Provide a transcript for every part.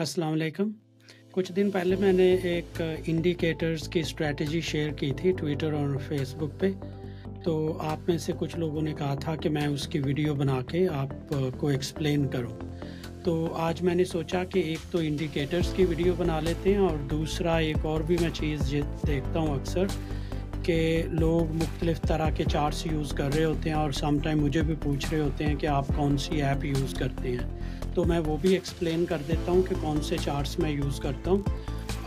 السلام علیکم. کچھ دن پہلے میں نے ایک انڈیکیٹرز کی اسٹریٹجی شیئر کی تھی ٹویٹر اور فیس بک پہ، تو آپ میں سے کچھ لوگوں نے کہا تھا کہ میں اس کی ویڈیو بنا کے آپ کو ایکسپلین کروں. تو آج میں نے سوچا کہ ایک تو انڈیکیٹرز کی ویڈیو بنا لیتے ہیں، اور دوسرا ایک اور بھی میں چیز دیکھتا ہوں اکثر کہ لوگ مختلف طرح کے چارٹس یوز کر رہے ہوتے ہیں، اور سم ٹائم مجھے بھی پوچھ رہے ہوتے ہیں کہ آپ کون سی ایپ یوز کرتے ہیں، تو میں وہ بھی ایکسپلین کر دیتا ہوں کہ کون سے چارٹس میں یوز کرتا ہوں.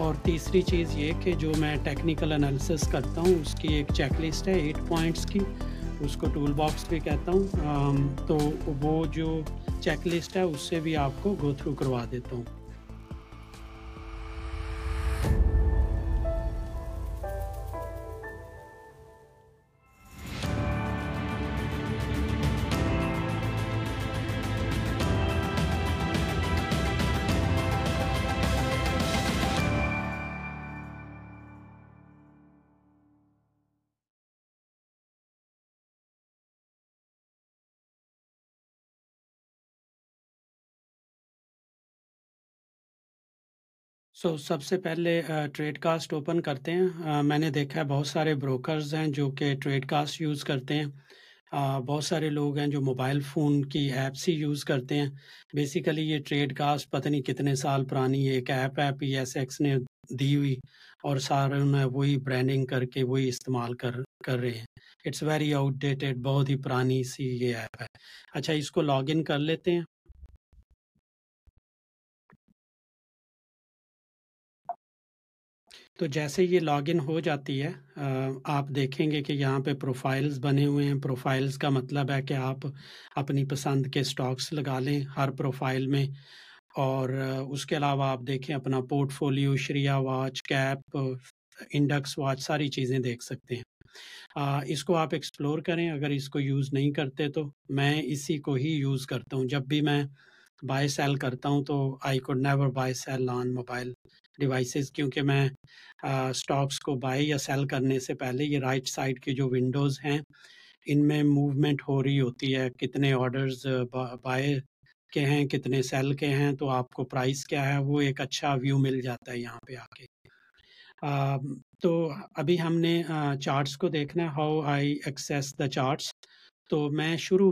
اور تیسری چیز یہ کہ جو میں ٹیکنیکل انالیسس کرتا ہوں اس کی ایک چیک لسٹ ہے 8 پوائنٹس کی، اس کو ٹول باکس بھی کہتا ہوں، تو وہ جو چیک لسٹ ہے اس سے بھی آپ کو گو تھرو کروا دیتا ہوں. سو سب سے پہلے ٹریڈ کاسٹ اوپن کرتے ہیں. میں نے دیکھا ہے بہت سارے بروکرز ہیں جو کہ ٹریڈ کاسٹ یوز کرتے ہیں، بہت سارے لوگ ہیں جو موبائل فون کی ایپس ہی یوز کرتے ہیں. بیسیکلی یہ ٹریڈ کاسٹ پتہ نہیں کتنے سال پرانی ایک ایپ ہے، پی ایس ایکس نے دی ہوئی، اور سارے انہیں وہی برانڈنگ کر کے وہی استعمال کر رہے ہیں. اٹس ویری آؤٹ ڈیٹڈ، بہت ہی پرانی سی یہ ایپ ہے. اچھا، اس کو لاگ ان کر لیتے ہیں. تو جیسے یہ لاگ ان ہو جاتی ہے آپ دیکھیں گے کہ یہاں پہ پروفائلز بنے ہوئے ہیں. پروفائلز کا مطلب ہے کہ آپ اپنی پسند کے سٹاکس لگا لیں ہر پروفائل میں، اور اس کے علاوہ آپ دیکھیں اپنا پورٹ فولیو، شریعہ واچ، کیپ، انڈیکس واچ، ساری چیزیں دیکھ سکتے ہیں. اس کو آپ ایکسپلور کریں اگر اس کو یوز نہیں کرتے. تو میں اسی کو ہی یوز کرتا ہوں جب بھی میں بائی سیل کرتا ہوں، تو I could never buy sell on mobile devices, کیونکہ میں اسٹاکس کو بائی یا سیل کرنے سے پہلے یہ رائٹ سائڈ کی جو ونڈوز ہیں ان میں موومنٹ ہو رہی ہوتی ہے، کتنے آرڈرز بائی کے ہیں کتنے سیل کے ہیں، تو آپ کو پرائس کیا ہے وہ ایک اچھا ویو مل جاتا ہے یہاں پہ آ کے. تو ابھی ہم نے چارٹس کو دیکھنا ہے، how I access the charts. تو میں شروع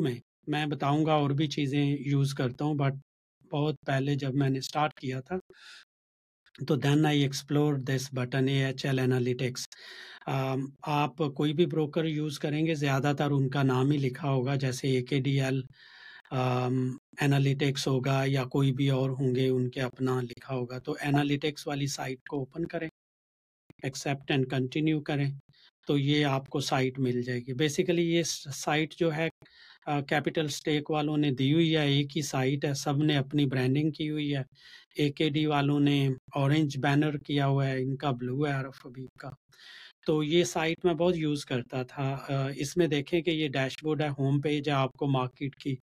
میں بتاؤں گا اور بھی چیزیں یوز کرتا ہوں، بٹ بہت پہلے جب میں نے اسٹارٹ کیا تھا تو then I explore this button AHL analytics. آپ کوئی بھی بروکر یوز کریں گے زیادہ تر ان کا نام ہی لکھا ہوگا، جیسے AKDL انالیٹکس ہوگا یا کوئی بھی اور ہوں گے ان کے اپنا لکھا ہوگا. تو انالیٹکس والی سائٹ کو اوپن کریں، ایکسیپٹ اینڈ کنٹینیو کریں، تو یہ آپ کو سائٹ مل جائے گی. بیسیکلی یہ سائٹ جو ہے کیپٹل سٹیک والوں نے دی ہوئی ہے، ایک ہی سائٹ ہے، سب نے اپنی برانڈنگ کی ہوئی ہے. AKD والوں نے اورنج بینر کیا ہوا ہے، ان کا بلو ہے RF حبیب کا. تو یہ سائٹ میں بہت یوز کرتا تھا. اس میں دیکھیں کہ یہ ڈیش بورڈ ہے، ہوم پیج ہے، آپ کو مارکیٹ کی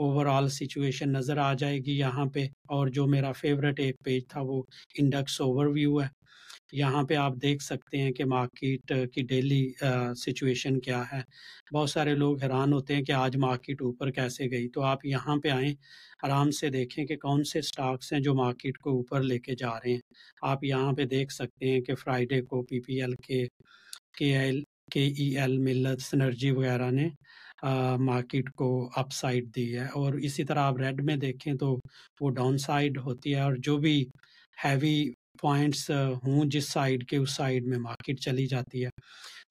اوور آل سچویشن نظر آ جائے گی یہاں پہ. اور جو میرا فیوریٹ ایک پیج تھا وہ انڈیکس اوور ویو ہے، یہاں پہ آپ دیکھ سکتے ہیں کہ مارکیٹ کی ڈیلی سچویشن کیا ہے. بہت سارے لوگ حیران ہوتے ہیں کہ آج مارکیٹ اوپر کیسے گئی، تو آپ یہاں پہ آئیں آرام سے دیکھیں کہ کون سے سٹاکس ہیں جو مارکیٹ کو اوپر لے کے جا رہے ہیں. آپ یہاں پہ دیکھ سکتے ہیں کہ فرائیڈے کو PPL کے KEL ملت سنرجی وغیرہ نے مارکیٹ کو اپ سائڈ دی ہے، اور اسی طرح آپ ریڈ میں دیکھیں تو وہ ڈاؤن سائڈ ہوتی ہے. اور جو بھی ہیوی پوائنٹس ہوں جس سائڈ کے اس سائڈ میں مارکیٹ چلی جاتی ہے.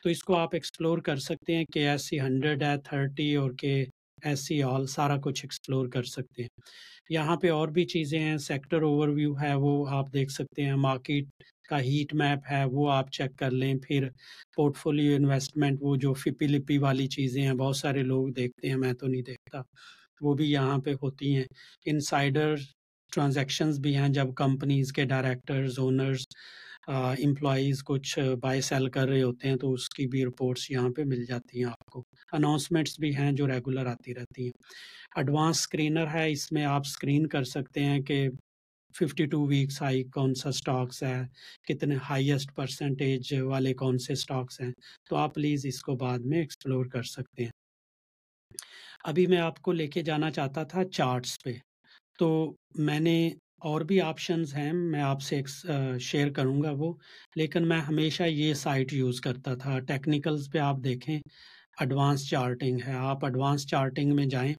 تو اس کو آپ ایکسپلور کر سکتے ہیں، KSC 100 ہے، 30 اور KSC آل، سارا کچھ ایکسپلور کر سکتے ہیں. یہاں پہ اور بھی چیزیں ہیں، سیکٹر اوور ویو ہے وہ آپ دیکھ سکتے ہیں، مارکیٹ کا ہیٹ میپ ہے وہ آپ چیک کر لیں. پھر پورٹ فولیو انویسٹمنٹ، وہ جو فپی لپی والی چیزیں ہیں بہت سارے لوگ دیکھتے ہیں، میں تو نہیں دیکھتا، وہ بھی یہاں پہ ہوتی ہیں. انسائڈر ٹرانزیکشنز بھی ہیں، جب کمپنیز کے ڈائریکٹرز، اونرز، امپلائیز کچھ بائی سیل کر رہے ہوتے ہیں تو اس کی بھی رپورٹس یہاں پہ مل جاتی ہیں آپ کو. اناؤنسمنٹس بھی ہیں جو ریگولر آتی رہتی ہیں. ایڈوانس اسکرینر ہے، اس میں آپ اسکرین کر سکتے ہیں کہ 52 ویکس ہائی کون سا سٹاکس ہے، کتنے ہائیسٹ پرسنٹیج والے کون سے سٹاکس ہیں، تو آپ پلیز اس کو بعد میں ایکسپلور کر سکتے ہیں. ابھی میں آپ کو لے کے جانا چاہتا تھا چارٹس پہ. تو میں نے اور بھی آپشنز ہیں، میں آپ سے شیئر کروں گا وہ، لیکن میں ہمیشہ یہ سائٹ یوز کرتا تھا. ٹیکنیکلز پہ آپ دیکھیں ایڈوانس چارٹنگ ہے، آپ ایڈوانس چارٹنگ میں جائیں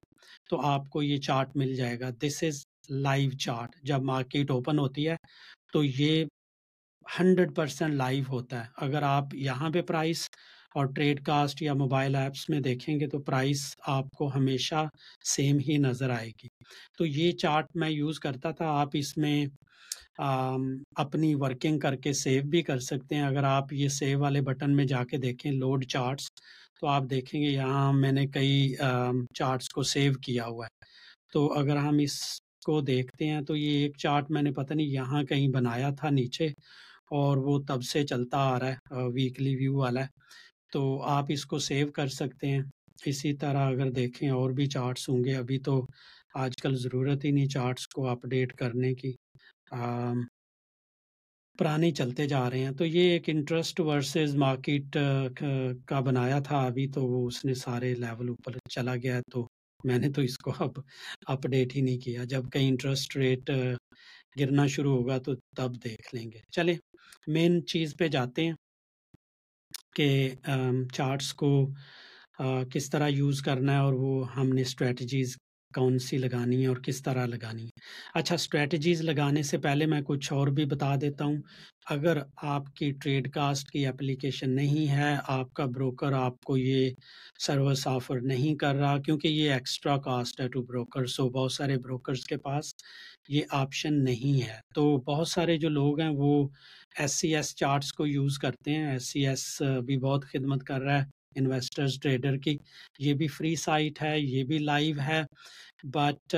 تو آپ کو یہ چارٹ مل جائے گا، دس از لائیو چارٹ. جب مارکیٹ اوپن ہوتی ہے تو یہ 100% لائیو ہوتا ہے. اگر آپ یہاں پہ پرائس اور ٹریڈ کاسٹ یا موبائل ایپس میں دیکھیں گے تو پرائس آپ کو ہمیشہ سیم ہی نظر آئے گی. تو یہ چارٹ میں یوز کرتا تھا. آپ اس میں اپنی ورکنگ کر کے سیو بھی کر سکتے ہیں. اگر آپ یہ سیو والے بٹن میں جا کے دیکھیں لوڈ چارٹس، تو آپ دیکھیں گے یہاں میں نے کئی چارٹس کو سیو کیا ہوا ہے. تو اگر ہم اس کو دیکھتے ہیں تو یہ ایک چارٹ میں نے پتہ نہیں یہاں کہیں بنایا تھا نیچے، اور وہ تب سے چلتا آ رہا ہے، ویکلی ویو والا ہے. تو آپ اس کو سیو کر سکتے ہیں. اسی طرح اگر دیکھیں اور بھی چارٹس ہوں گے. ابھی تو آج کل ضرورت ہی نہیں چارٹس کو اپڈیٹ کرنے کی، پرانے چلتے جا رہے ہیں. تو یہ ایک انٹرسٹ ورسز مارکیٹ کا بنایا تھا، ابھی تو وہ اس نے سارے لیول اوپر چلا گیا ہے. تو میں نے تو اس کو اب اپڈیٹ ہی نہیں کیا، جب کہیں انٹرسٹ ریٹ گرنا شروع ہوگا تو تب دیکھ لیں گے. چلیں مین چیز پہ جاتے ہیں کہ چارٹس کو کس طرح یوز کرنا ہے، اور وہ ہم نے اسٹریٹجیز کون سی لگانی ہے اور کس طرح لگانی ہے. اچھا، اسٹریٹجیز لگانے سے پہلے میں کچھ اور بھی بتا دیتا ہوں. اگر آپ کی ٹریڈ کاسٹ کی اپلیکیشن نہیں ہے، آپ کا بروکر آپ کو یہ سروس آفر نہیں کر رہا، کیونکہ یہ ایکسٹرا کاسٹ ہے ٹو بروکر. سو بہت سارے بروکرز کے پاس یہ آپشن نہیں ہے. تو بہت سارے جو لوگ ہیں وہ SCS چارٹس کو یوز کرتے ہیں. SCS بھی بہت خدمت کر رہا ہے انویسٹرز ٹریڈر کی. یہ بھی فری سائٹ ہے، یہ بھی لائیو ہے، بٹ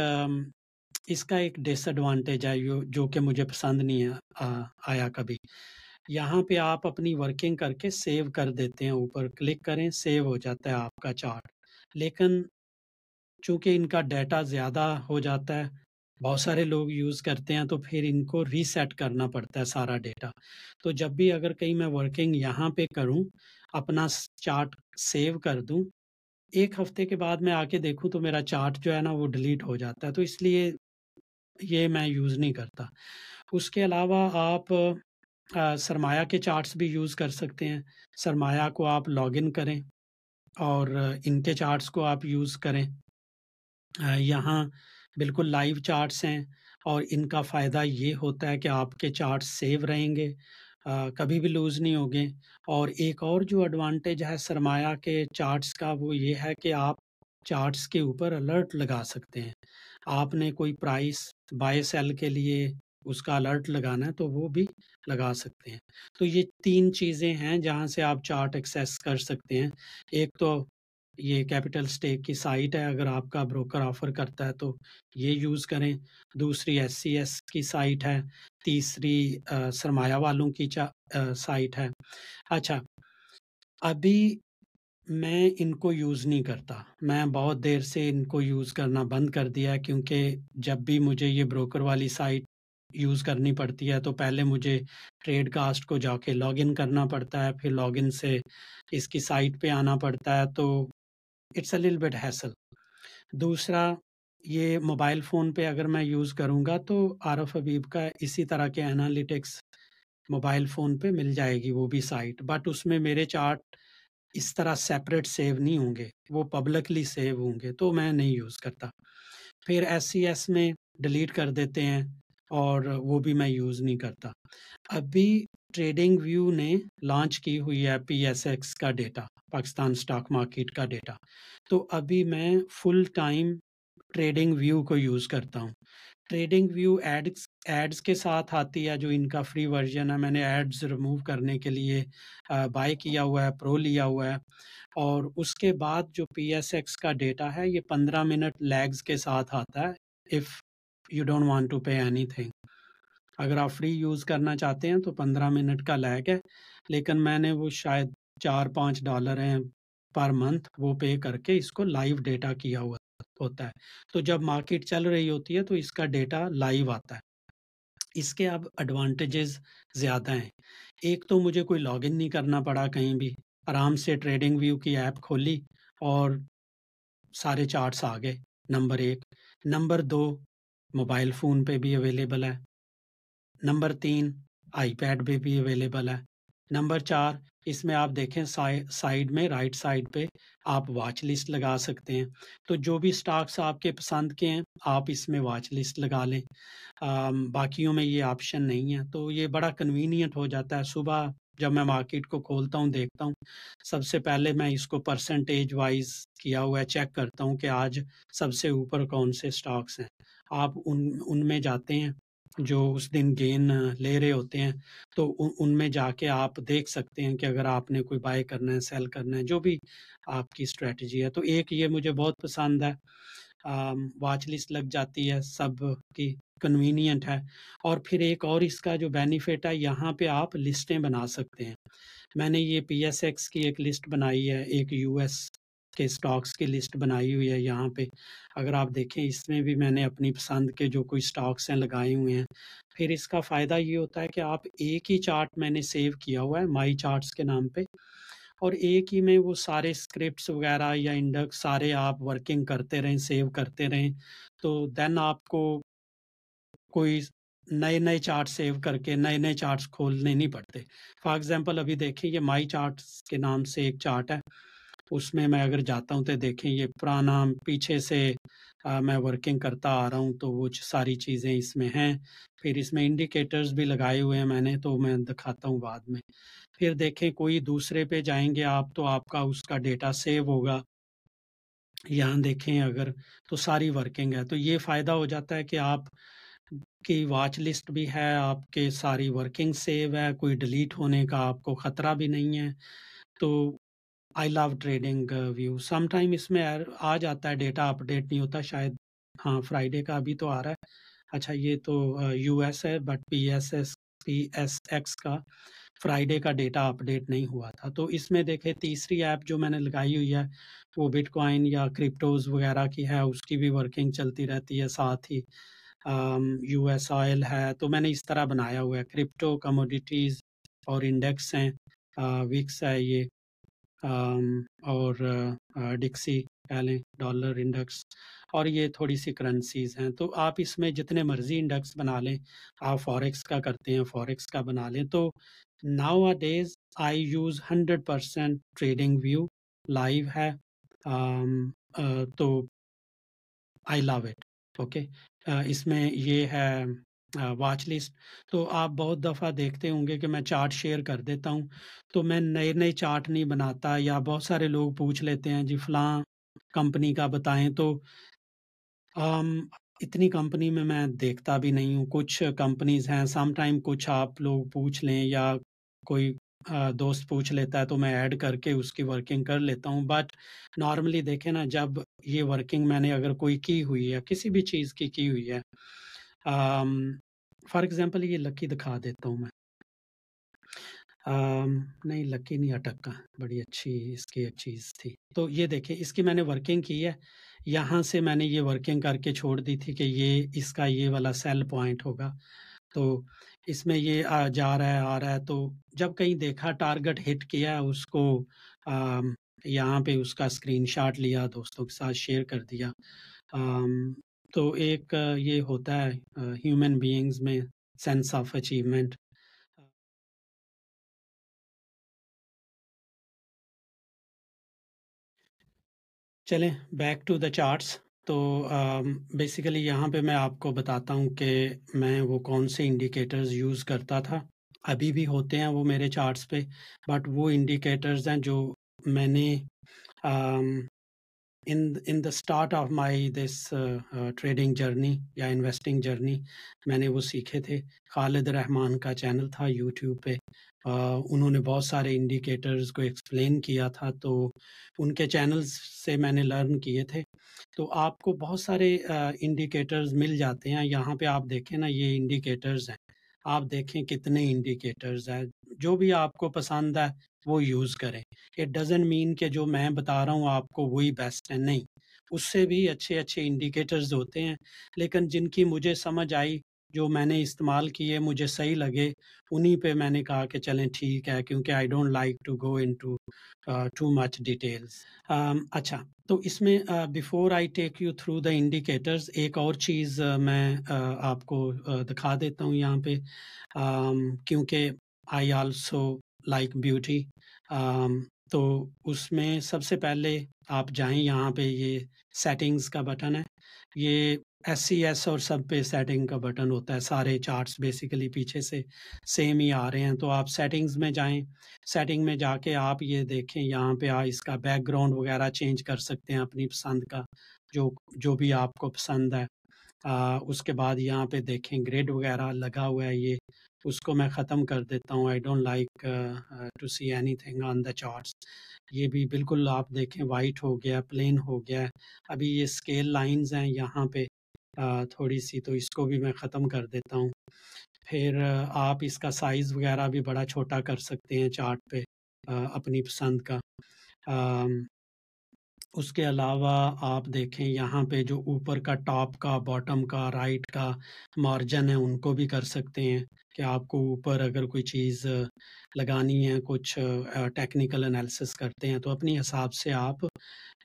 اس کا ایک ڈس ایڈوانٹیج ہے جو کہ مجھے پسند نہیں آیا کبھی. یہاں پہ آپ اپنی ورکنگ کر کے سیو کر دیتے ہیں، اوپر کلک کریں سیو ہو جاتا ہے آپ کا چارٹ. لیکن چونکہ ان کا ڈیٹا زیادہ ہو جاتا ہے، بہت سارے لوگ یوز کرتے ہیں، تو پھر ان کو ری سیٹ کرنا پڑتا ہے سارا ڈیٹا. تو جب بھی اگر کہیں میں ورکنگ یہاں پہ کروں، اپنا چارٹ سیو کر دوں، ایک ہفتے کے بعد میں آ کے دیکھوں تو میرا چارٹ جو ہے نا وہ ڈیلیٹ ہو جاتا ہے. تو اس لیے یہ میں یوز نہیں کرتا. اس کے علاوہ آپ سرمایہ کے چارٹس بھی یوز کر سکتے ہیں. سرمایہ کو آپ لاگ ان کریں اور ان کے چارٹس کو آپ یوز کریں. یہاں بالکل لائیو چارٹس ہیں، اور ان کا فائدہ یہ ہوتا ہے کہ آپ کے چارٹس سیو رہیں گے، کبھی بھی لوز نہیں ہوگے. اور ایک اور جو ایڈوانٹیج ہے سرمایہ کے چارٹس کا، وہ یہ ہے کہ آپ چارٹس کے اوپر الرٹ لگا سکتے ہیں. آپ نے کوئی پرائس بائی سیل کے لیے اس کا الرٹ لگانا ہے تو وہ بھی لگا سکتے ہیں. تو یہ تین چیزیں ہیں جہاں سے آپ چارٹ ایکسیس کر سکتے ہیں. ایک تو یہ کیپٹل سٹیک کی سائٹ ہے، اگر آپ کا بروکر آفر کرتا ہے تو یہ یوز کریں. دوسری SCS کی سائٹ ہے. تیسری سرمایہ والوں کی سائٹ ہے. اچھا، ابھی میں ان کو یوز نہیں کرتا، میں بہت دیر سے ان کو یوز کرنا بند کر دیا ہے، کیونکہ جب بھی مجھے یہ بروکر والی سائٹ یوز کرنی پڑتی ہے تو پہلے مجھے ٹریڈ کاسٹ کو جا کے لاگ ان کرنا پڑتا ہے، پھر لاگ ان سے اس کی سائٹ پہ آنا پڑتا ہے، تو it's a little bit hassle. دوسرا، یہ موبائل فون پہ اگر میں یوز کروں گا تو RF حبیب کا اسی طرح کے انالیٹکس موبائل فون پہ مل جائے گی وہ بھی سائٹ، بٹ اس میں میرے چارٹ اس طرح سیپریٹ سیو نہیں ہوں گے، وہ پبلکلی سیو ہوں گے، تو میں نہیں یوز کرتا. پھر SCS میں ڈیلیٹ کر دیتے ہیں، اور وہ بھی میں یوز نہیں کرتا. ابھی ٹریڈنگ ویو نے لانچ کی ہوئی ہے PSX کا ڈیٹا، پاکستان سٹاک مارکیٹ کا ڈیٹا. تو ابھی میں فل ٹائم ٹریڈنگ ویو کو یوز کرتا ہوں. ٹریڈنگ ویو ایڈز کے ساتھ آتی ہے، جو ان کا فری ورژن ہے. میں نے ایڈز ریموو کرنے کے لیے بائی کیا ہوا ہے، پرو لیا ہوا ہے. اور اس کے بعد جو PSX کا ڈیٹا ہے یہ 15 منٹ لیگز کے ساتھ آتا ہے. If You don't want to pay anything. اگر آپ فری یوز کرنا چاہتے ہیں تو 15 منٹ کا لیگ ہے، لیکن میں نے وہ شاید $4-5 ہیں پر منتھ وہ پے کر کے اس کو لائیو ڈیٹا کیا ہوا ہوتا ہے. تو جب مارکیٹ چل رہی ہوتی ہے تو اس کا ڈیٹا لائیو آتا ہے. اس کے اب ایڈوانٹیجز زیادہ ہیں. ایک تو مجھے کوئی لاگ ان نہیں کرنا پڑا کہیں بھی، آرام سے ٹریڈنگ ویو کی ایپ کھولی اور سارے چارٹس آ گئے، نمبر 1. نمبر 2، موبائل فون پہ بھی اویلیبل ہے، نمبر 3 آئی پیڈ پہ بھی اویلیبل ہے، نمبر 4 اس میں آپ دیکھیں سائیڈ میں رائٹ سائیڈ پہ آپ واچ لسٹ لگا سکتے ہیں، تو جو بھی سٹاکس آپ کے پسند کے ہیں آپ اس میں واچ لسٹ لگا لیں، باقیوں میں یہ آپشن نہیں ہے، تو یہ بڑا کنوینینٹ ہو جاتا ہے۔ صبح جب میں مارکیٹ کو کھولتا ہوں دیکھتا ہوں، سب سے پہلے میں اس کو پرسنٹیج وائز کیا ہوا ہے چیک کرتا ہوں کہ آج سب سے اوپر کون سے سٹاکس ہیں، آپ ان میں جاتے ہیں جو اس دن گین لے رہے ہوتے ہیں، تو ان میں جا کے آپ دیکھ سکتے ہیں کہ اگر آپ نے کوئی بائی کرنا ہے، سیل کرنا ہے، جو بھی آپ کی اسٹریٹجی ہے۔ تو ایک یہ مجھے بہت پسند ہے، واچ لسٹ لگ جاتی ہے سب کی، کنوینینٹ ہے۔ اور پھر ایک اور اس کا جو بینیفٹ ہے، یہاں پہ آپ لسٹیں بنا سکتے ہیں۔ میں نے یہ پی ایس ایکس کی ایک لسٹ بنائی ہے، ایک یو ایس کے سٹاکس کی لسٹ بنائی ہوئی ہے، یہاں پہ اگر آپ دیکھیں اس میں بھی میں نے اپنی پسند کے جو کوئی سٹاکس ہیں لگائے ہوئے ہیں۔ پھر اس کا فائدہ یہ ہوتا ہے کہ آپ ایک ہی چارٹ میں نے سیو کیا ہوا ہے مائی چارٹس کے نام پہ، اور ایک ہی میں وہ سارے اسکرپٹس وغیرہ یا انڈیکس سارے آپ ورکنگ کرتے رہیں، سیو کرتے رہیں، تو دین آپ کو کوئی نئے چارٹ سیو کر کے نئے چارٹس کھولنے نہیں پڑتے۔ فار ایگزامپل ابھی دیکھیں یہ مائی چارٹس کے نام سے ایک چارٹ ہے، اس میں میں اگر جاتا ہوں تو دیکھیں یہ پرانا پیچھے سے میں ورکنگ کرتا آ رہا ہوں، تو وہ ساری چیزیں اس میں ہیں۔ پھر اس میں انڈیکیٹرز بھی لگائے ہوئے ہیں میں نے، تو میں دکھاتا ہوں بعد میں۔ پھر دیکھیں کوئی دوسرے پہ جائیں گے آپ تو آپ کا اس کا ڈیٹا سیو ہوگا، یہاں دیکھیں اگر تو ساری ورکنگ ہے۔ تو یہ فائدہ ہو جاتا ہے کہ آپ کی واچ لسٹ بھی ہے، آپ کے ساری ورکنگ سیو ہے، کوئی ڈیلیٹ ہونے کا آپ کو خطرہ بھی نہیں ہے۔ تو I love trading view. Some time اس میں آ جاتا ہے ڈیٹا، اپڈیٹ نہیں ہوتا شاید، ہاں فرائیڈے کا ابھی تو آ رہا ہے۔ اچھا یہ تو یو ایس ہے، بٹ پی ایس ایکس کا فرائیڈے کا ڈیٹا اپڈیٹ نہیں ہوا تھا۔ تو اس میں دیکھیں تیسری ایپ جو میں نے لگائی ہوئی ہے وہ بٹ کوائن یا کرپٹوز وغیرہ کی ہے، اس کی بھی ورکنگ چلتی رہتی ہے، ساتھ ہی یو ایس آئل ہے۔ تو میں نے اس طرح بنایا ہوا ہے، کرپٹو، کموڈیٹیز اور انڈیکس ہیں، وکس ہے یہ اور ڈکسی کہہ لیں، ڈالر انڈیکس، اور یہ تھوڑی سی کرنسیز ہیں۔ تو آپ اس میں جتنے مرضی انڈیکس بنا لیں، آپ فوریکس کا کرتے ہیں فوریکس کا بنا لیں۔ تو nowadays I use 100% trading view, live ہے، تو آئی لو اٹ۔ اوکے، اس میں یہ ہے واچ لسٹ۔ تو آپ بہت دفعہ دیکھتے ہوں گے کہ میں چارٹ شیئر کر دیتا ہوں، تو میں نئے چارٹ نہیں بناتا، یا بہت سارے لوگ پوچھ لیتے ہیں جی فلاں کمپنی کا بتائیں، تو اتنی کمپنی میں دیکھتا بھی نہیں ہوں، کچھ کمپنیز ہیں، سم ٹائم کچھ آپ لوگ پوچھ لیں یا کوئی دوست پوچھ لیتا ہے تو میں ایڈ کر کے اس کی ورکنگ کر لیتا ہوں۔ بٹ نارملی دیکھیں نا، جب یہ ورکنگ میں نے اگر کوئی کی ہوئی ہے، کسی بھی چیز کی ہوئی ہے، فار ایگزامپل یہ لکی دکھا دیتا ہوں میں، نہیں لکی نہیں، اٹکا، بڑی اچھی اس کی ایک چیز تھی۔ تو یہ دیکھیں اس کی میں نے ورکنگ کی ہے، یہاں سے میں نے یہ ورکنگ کر کے چھوڑ دی تھی کہ یہ اس کا یہ والا سیل پوائنٹ ہوگا، تو اس میں یہ جا رہا ہے آ رہا ہے، تو جب کہیں دیکھا ٹارگٹ ہٹ کیا اس کو، یہاں پہ اس کا اسکرین شاٹ لیا، دوستوں کے ساتھ شیئر کر دیا۔ تو ایک یہ ہوتا ہے ہیومن بینگز میں سینس آف اچیومنٹ۔ چلیں بیک ٹو دا چارٹس۔ تو بیسیکلی یہاں پہ میں آپ کو بتاتا ہوں کہ میں وہ کون سے انڈیکیٹرز یوز کرتا تھا، ابھی بھی ہوتے ہیں وہ میرے چارٹس پہ، بٹ وہ انڈیکیٹرز ہیں جو میں نے in the start of my trading journey یا investing journey میں نے وہ سیکھے تھے۔ خالد رحمان کا چینل تھا یوٹیوب پہ، انہوں نے بہت سارے انڈیکیٹرز کو ایکسپلین کیا تھا، تو ان کے چینلز سے میں نے لرن کیے تھے۔ تو آپ کو بہت سارے انڈیکیٹرز مل جاتے ہیں، یہاں پہ آپ دیکھیں نا یہ انڈیکیٹرز ہیں، آپ دیکھیں کتنے انڈیکیٹرز ہیں، جو بھی آپ کو پسند ہے وہ یوز کریں۔ اٹ ڈزنٹ مین کہ جو میں بتا رہا ہوں آپ کو وہی بیسٹ ہے، نہیں، اس سے بھی اچھے اچھے انڈیکیٹرز ہوتے ہیں، لیکن جن کی مجھے سمجھ آئی جو میں نے استعمال کیے مجھے صحیح لگے انہی پہ میں نے کہا کہ چلیں ٹھیک ہے، کیونکہ I don't like to go into too much details. اچھا، تو اس میں before I take you through the indicators ایک اور چیز میں آپ کو دکھا دیتا ہوں یہاں پہ، کیونکہ آئی آلسو لائک بیوٹی. تو اس میں سب سے پہلے آپ جائیں یہاں پہ، یہ سیٹنگز کا بٹن ہے، یہ ایس سی ایس اور سب پہ سیٹنگ کا بٹن ہوتا ہے. سارے چارٹس بیسیکلی پیچھے سے سیم ہی آ رہے ہیں. تو آپ سیٹنگز میں جائیں، سیٹنگ میں جا کے آپ یہ دیکھیں یہاں پہ اس کا بیک گراؤنڈ وغیرہ چینج کر سکتے ہیں اپنی پسند کا، جو بھی آپ کو پسند ہے. اس کے بعد یہاں پہ دیکھیں گریڈ وغیرہ لگا ہوا ہے، یہ اس کو میں ختم کر دیتا ہوں. I don't like to see anything on the charts. یہ بھی بالکل آپ دیکھیں وائٹ ہو گیا، پلین ہو گیا. ابھی یہ اسکیل لائنز ہیں یہاں پہ تھوڑی سی، تو اس کو بھی میں ختم کر دیتا ہوں. پھر آپ اس کا سائز وغیرہ بھی بڑا چھوٹا کر سکتے ہیں چارٹ پہ اپنی پسند کا. اس کے علاوہ آپ دیکھیں یہاں پہ جو اوپر کا ٹاپ کا، باٹم کا، رائٹ کا مارجن ہے، ان کو بھی کر سکتے ہیں کہ آپ کو اوپر اگر کوئی چیز لگانی ہے، کچھ ٹیکنیکل انالیسس کرتے ہیں تو اپنی حساب سے آپ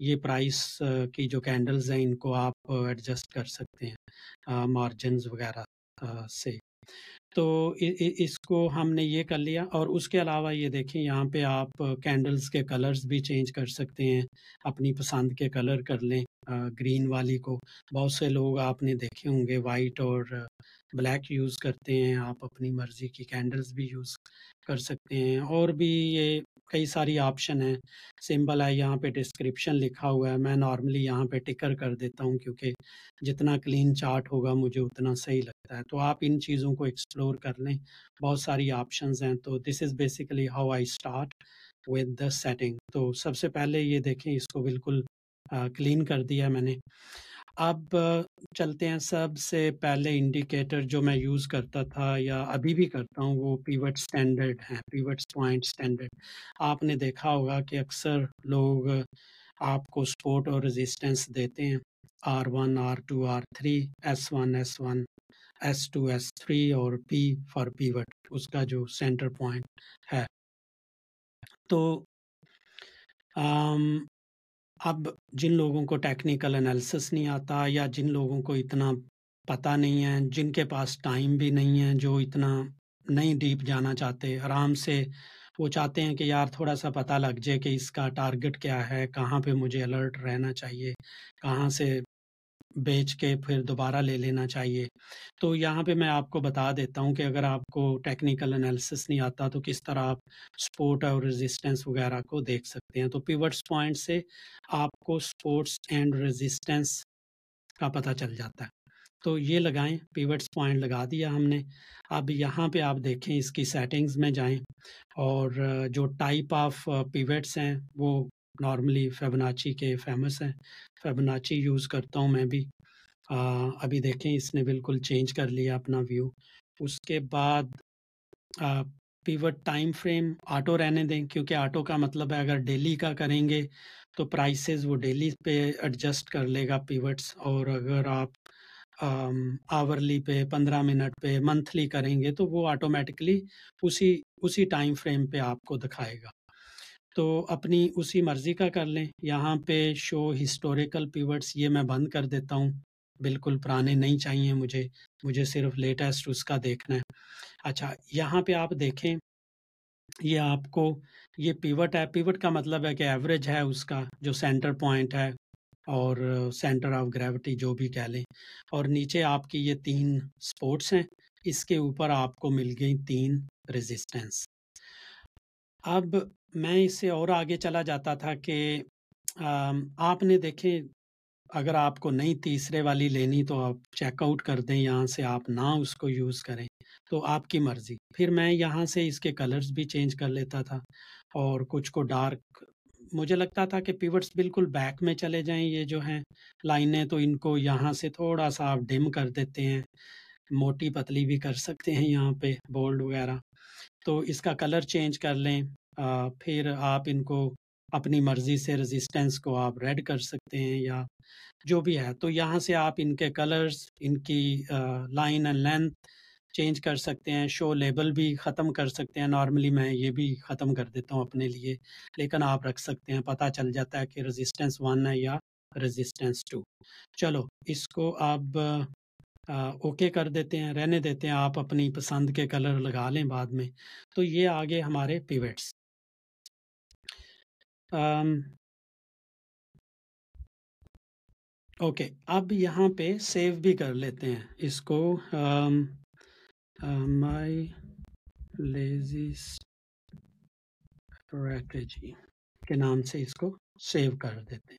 یہ پرائس کی جو کینڈلز ہیں ان کو آپ ایڈجسٹ کر سکتے ہیں مارجنز وغیرہ سے. تو اس کو ہم نے یہ کر لیا. اور اس کے علاوہ یہ دیکھیں یہاں پہ آپ کینڈلز کے کلرز بھی چینج کر سکتے ہیں، اپنی پسند کے کلر کر لیں. گرین والی کو بہت سے لوگ آپ نے دیکھے ہوں گے وائٹ اور بلیک یوز کرتے ہیں، آپ اپنی مرضی کی کینڈلز بھی یوز کر سکتے ہیں. اور بھی یہ کئی ساری آپشن ہیں. سمبل ہے یہاں پہ، ڈسکرپشن لکھا ہوا ہے. میں نارملی یہاں پہ ٹکر کر دیتا ہوں کیونکہ جتنا کلین چارٹ ہوگا مجھے اتنا صحیح لگتا ہے. تو آپ ان چیزوں کو ایکسپلور کر لیں، بہت ساری آپشنز ہیں. تو this is basically how I start with the setting. تو سب سے پہلے یہ دیکھیں اس کو بالکل کلین کر دیا میں نے. اب چلتے ہیں سب سے پہلے انڈیکیٹر جو میں یوز کرتا تھا یا ابھی بھی کرتا ہوں وہ پیوٹ سٹینڈرڈ ہے، پیوٹ پوائنٹ سٹینڈرڈ. آپ نے دیکھا ہوگا کہ اکثر لوگ آپ کو سپورٹ اور ریزسٹنس دیتے ہیں، R1 R2 R3 S1 S2 S3 اور P فار پیوٹ، اس کا جو سینٹر پوائنٹ ہے. تو اب جن لوگوں کو ٹیکنیکل انالیسس نہیں آتا یا جن لوگوں کو اتنا پتہ نہیں ہے، جن کے پاس ٹائم بھی نہیں ہے، جو اتنا نہیں ڈیپ جانا چاہتے، آرام سے وہ چاہتے ہیں کہ یار تھوڑا سا پتہ لگ جائے کہ اس کا ٹارگٹ کیا ہے، کہاں پہ مجھے الرٹ رہنا چاہیے، کہاں سے بیچ کے پھر دوبارہ لے لینا چاہیے. تو یہاں پہ میں آپ کو بتا دیتا ہوں کہ اگر آپ کو ٹیکنیکل انالیسس نہیں آتا تو کس طرح آپ سپورٹ اور ریزسٹنس وغیرہ کو دیکھ سکتے ہیں. تو پیوٹس پوائنٹ سے آپ کو سپورٹس اینڈ ریزسٹنس کا پتہ چل جاتا ہے. تو یہ لگائیں، پیوٹس پوائنٹ لگا دیا ہم نے. اب یہاں پہ آپ دیکھیں اس کی سیٹنگز میں جائیں اور جو ٹائپ آف پیوٹس ہیں وہ نارملی فیبوناچی کے فیمس ہیں، فیبوناچی یوز کرتا ہوں میں بھی. ابھی دیکھیں اس نے بالکل چینج کر لیا اپنا ویو. اس کے بعد پیوٹ ٹائم فریم آٹو رہنے دیں، کیونکہ آٹو کا مطلب ہے اگر ڈیلی کا کریں گے تو پرائسز وہ ڈیلی پہ ایڈجسٹ کر لے گا پیوٹس، اور اگر آپ آورلی پہ، 15 منٹ پہ، منتھلی کریں گے تو وہ آٹومیٹکلی اسی ٹائم فریم پہ آپ کو دکھائے گا. تو اپنی اسی مرضی کا کر لیں. یہاں پہ شو ہسٹوریکل پیوٹس یہ میں بند کر دیتا ہوں، بالکل پرانے نہیں چاہیے مجھے صرف لیٹسٹ اس کا دیکھنا ہے. اچھا، یہاں پہ آپ دیکھیں یہ آپ کو یہ پیوٹ ہے. پیوٹ کا مطلب ہے کہ ایوریج ہے اس کا جو سینٹر پوائنٹ ہے اور سینٹر آف گریوٹی جو بھی کہہ لیں. اور نیچے آپ کی یہ 3 سپورٹس ہیں، اس کے اوپر آپ کو مل گئی 3 ریزسٹنس. اب میں اس سے اور آگے چلا جاتا تھا کہ آپ نے دیکھیں اگر آپ کو نہیں تیسرے والی لینی تو آپ چیک آؤٹ کر دیں یہاں سے، آپ نہ اس کو یوز کریں، تو آپ کی مرضی. پھر میں یہاں سے اس کے کلرز بھی چینج کر لیتا تھا اور کچھ کو ڈارک. مجھے لگتا تھا کہ پیوٹس بالکل بیک میں چلے جائیں، یہ جو ہیں لائنیں، تو ان کو یہاں سے تھوڑا سا آپ ڈم کر دیتے ہیں، موٹی پتلی بھی کر سکتے ہیں یہاں پہ، بولڈ وغیرہ. تو اس کا کلر چینج کر لیں. پھر آپ ان کو اپنی مرضی سے ریزسٹنس کو آپ ریڈ کر سکتے ہیں یا جو بھی ہے. تو یہاں سے آپ ان کے کلرز، ان کی لائن اینڈ لینتھ چینج کر سکتے ہیں، شو لیبل بھی ختم کر سکتے ہیں. نارملی میں یہ بھی ختم کر دیتا ہوں اپنے لیے، لیکن آپ رکھ سکتے ہیں، پتہ چل جاتا ہے کہ رزسٹنس 1 ہے یا رزسٹنس 2. چلو اس کو آپ اوکے کر دیتے ہیں، رہنے دیتے ہیں. آپ اپنی پسند کے کلر لگا لیں بعد میں. تو یہ آگے ہمارے پیوٹس. اوکے، اب یہاں پہ سیو بھی کر لیتے ہیں اس کو. مائی لیزی اسٹریٹجی کے نام سے اس کو سیو کر دیتے ہیں.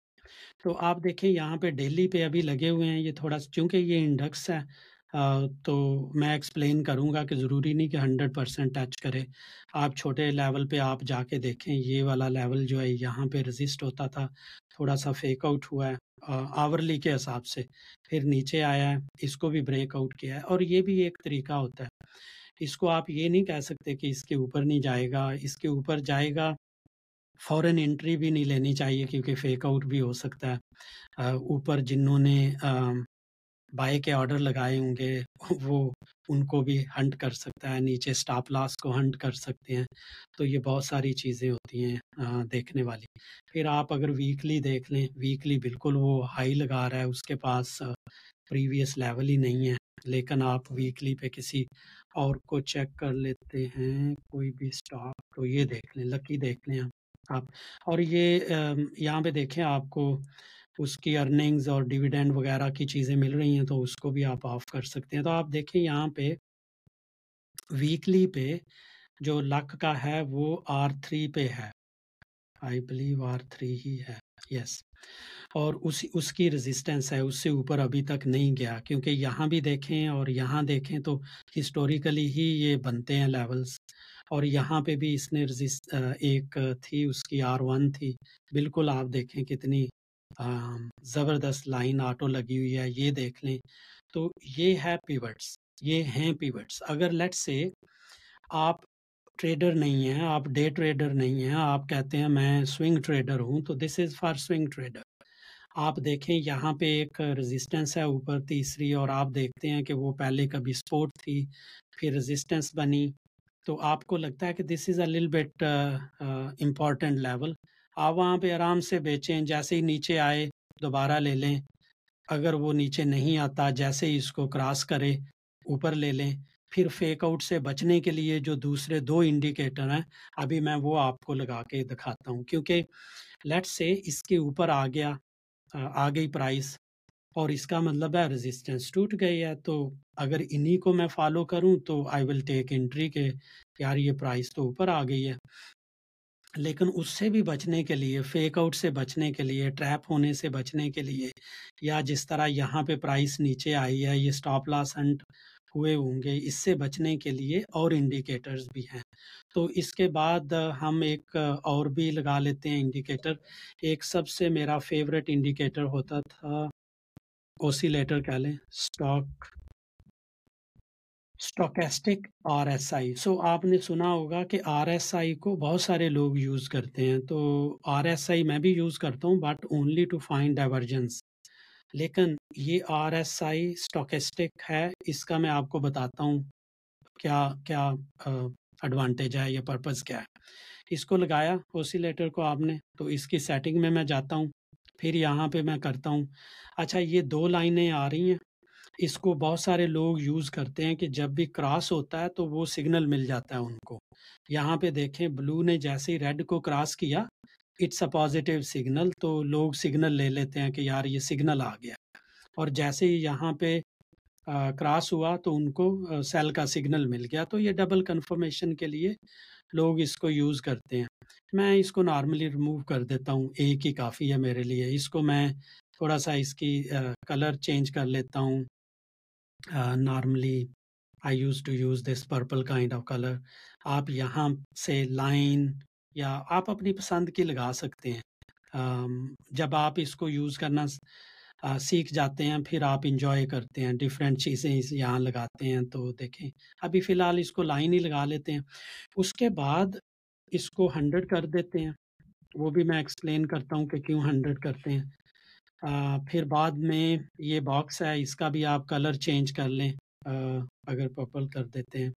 تو آپ دیکھیں یہاں پہ ڈیلی پہ ابھی لگے ہوئے ہیں. یہ تھوڑا سا چونکہ یہ انڈیکس ہے تو میں ایکسپلین کروں گا کہ ضروری نہیں کہ 100% ٹچ کرے. آپ چھوٹے لیول پہ آپ جا کے دیکھیں، یہ والا لیول جو ہے یہاں پہ ریزسٹ ہوتا تھا، تھوڑا سا فیک آؤٹ ہوا ہے آورلی کے حساب سے، پھر نیچے آیا ہے، اس کو بھی بریک آؤٹ کیا ہے. اور یہ بھی ایک طریقہ ہوتا ہے، اس کو آپ یہ نہیں کہہ سکتے کہ اس کے اوپر نہیں جائے گا. اس کے اوپر جائے گا، فوراً انٹری بھی نہیں لینی چاہیے کیونکہ فیک آؤٹ بھی ہو سکتا ہے. اوپر جنہوں نے بائی کے آرڈر لگائے ہوں گے وہ ان کو بھی ہنٹ کر سکتا ہے، نیچے سٹاپ لاس کو ہنٹ کر سکتے ہیں. تو یہ بہت ساری چیزیں ہوتی ہیں دیکھنے والی. پھر آپ اگر ویکلی دیکھ لیں، ویکلی بالکل وہ ہائی لگا رہا ہے، اس کے پاس پریویس لیول ہی نہیں ہے. لیکن آپ ویکلی پہ کسی اور کو چیک کر لیتے ہیں، کوئی بھی سٹاک. تو یہ دیکھ لیں، لکی دیکھ لیں آپ، اور یہ یہاں پہ دیکھیں آپ کو اس کی ارننگز اور ڈیویڈینڈ وغیرہ کی چیزیں مل رہی ہیں، تو اس کو بھی آپ آف کر سکتے ہیں. تو آپ دیکھیں یہاں پہ ویکلی پہ جو لک کا ہے وہ R3 پہ ہے، آئی بلیو R3 ہی ہے، یس. اور اس کی ریزسٹنس ہے، اس سے اوپر ابھی تک نہیں گیا. کیونکہ یہاں بھی دیکھیں اور یہاں دیکھیں تو ہسٹوریکلی ہی یہ بنتے ہیں لیولز. اور یہاں پہ بھی اس نے ایک تھی، اس کی R1 تھی، بالکل آپ دیکھیں کتنی زبردست لائن آٹو لگی ہوئی ہے. یہ دیکھ لیں. تو یہ ہے پیوٹس، یہ ہیں پیوٹس. اگر لیٹ سے آپ ٹریڈر نہیں ہیں، آپ ڈے ٹریڈر نہیں ہیں، آپ کہتے ہیں میں سوئنگ ٹریڈر ہوں، تو this is for swing trader. آپ دیکھیں یہاں پہ ایک ریزسٹنس ہے اوپر تیسری، اور آپ دیکھتے ہیں کہ وہ پہلے کبھی سپورٹ تھی، پھر ریزسٹنس بنی. تو آپ کو لگتا ہے کہ this is a little bit important level, آپ وہاں پہ آرام سے بیچیں. جیسے ہی نیچے آئے دوبارہ لے لیں. اگر وہ نیچے نہیں آتا، جیسے ہی اس کو کراس کرے اوپر لے لیں. پھر فیک آؤٹ سے بچنے کے لیے جو دوسرے دو انڈیکیٹر ہیں، ابھی میں وہ آپ کو لگا کے دکھاتا ہوں. کیونکہ لیٹ سے اس کے اوپر آ گئی پرائس، اور اس کا مطلب ہے ریزسٹنس ٹوٹ گئی ہے. تو اگر انہی کو میں فالو کروں تو آئی ول ٹیک انٹری کے یار یہ پرائس تو اوپر آ گئی ہے. لیکن اس سے بھی بچنے کے لیے، فیک آؤٹ سے بچنے کے لیے، ٹریپ ہونے سے بچنے کے لیے، یا جس طرح یہاں پہ پرائس نیچے آئی ہے، یہ سٹاپ لاس ہنٹ ہوئے ہوں گے، اس سے بچنے کے لیے اور انڈیکیٹرز بھی ہیں. تو اس کے بعد ہم ایک اور بھی لگا لیتے ہیں انڈیکیٹر. ایک سب سے میرا فیوریٹ انڈیکیٹر ہوتا تھا، اوسیلیٹر کہہ لیں، اسٹوکیسٹک RSI. سو آپ نے سنا ہوگا کہ RSI کو بہت سارے لوگ یوز کرتے ہیں. تو RSI میں بھی یوز کرتا ہوں، but only to find divergence. لیکن یہ RSI اسٹوکیسٹک ہے، اس کا میں آپ کو بتاتا ہوں کیا ایڈوانٹیج ہے یا پرپز کیا ہے. اس کو لگایا اوسیلیٹر کو آپ نے، تو اس کی سیٹنگ میں جاتا ہوں، پھر یہاں پہ میں کرتا ہوں. اچھا، یہ دو لائنیں آ رہی ہیں، اس کو بہت سارے لوگ یوز کرتے ہیں کہ جب بھی کراس ہوتا ہے تو وہ سگنل مل جاتا ہے ان کو. یہاں پہ دیکھیں بلو نے جیسے ہی ریڈ کو کراس کیا، اٹس اے پازیٹیو سگنل، تو لوگ سگنل لے لیتے ہیں کہ یار یہ سگنل آ گیا. اور جیسے ہی یہاں پہ کراس ہوا تو ان کو سیل کا سگنل مل گیا. تو یہ ڈبل کنفرمیشن کے لیے لوگ اس کو یوز کرتے ہیں. میں اس کو نارملی ریموو کر دیتا ہوں، ایک ہی کافی ہے میرے لیے. اس کو میں تھوڑا سا اس کی کلر چینج کر لیتا ہوں. Normally I used to use this purple kind of colour. آپ یہاں سے لائن یا آپ اپنی پسند کی لگا سکتے ہیں. جب آپ اس کو یوز کرنا سیکھ جاتے ہیں پھر آپ انجوائے کرتے ہیں، ڈیفرنٹ چیزیں یہاں لگاتے ہیں. تو دیکھیں ابھی فی الحال اس کو لائن ہی لگا لیتے ہیں. اس کے بعد اس کو 100 کر دیتے ہیں. وہ بھی میں ایکسپلین کرتا ہوں کہ کیوں 100 کرتے ہیں. پھر بعد میں یہ باکس ہے, اس کا بھی آپ کلر چینج کر لیں اگر پرپل کر دیتے ہیں.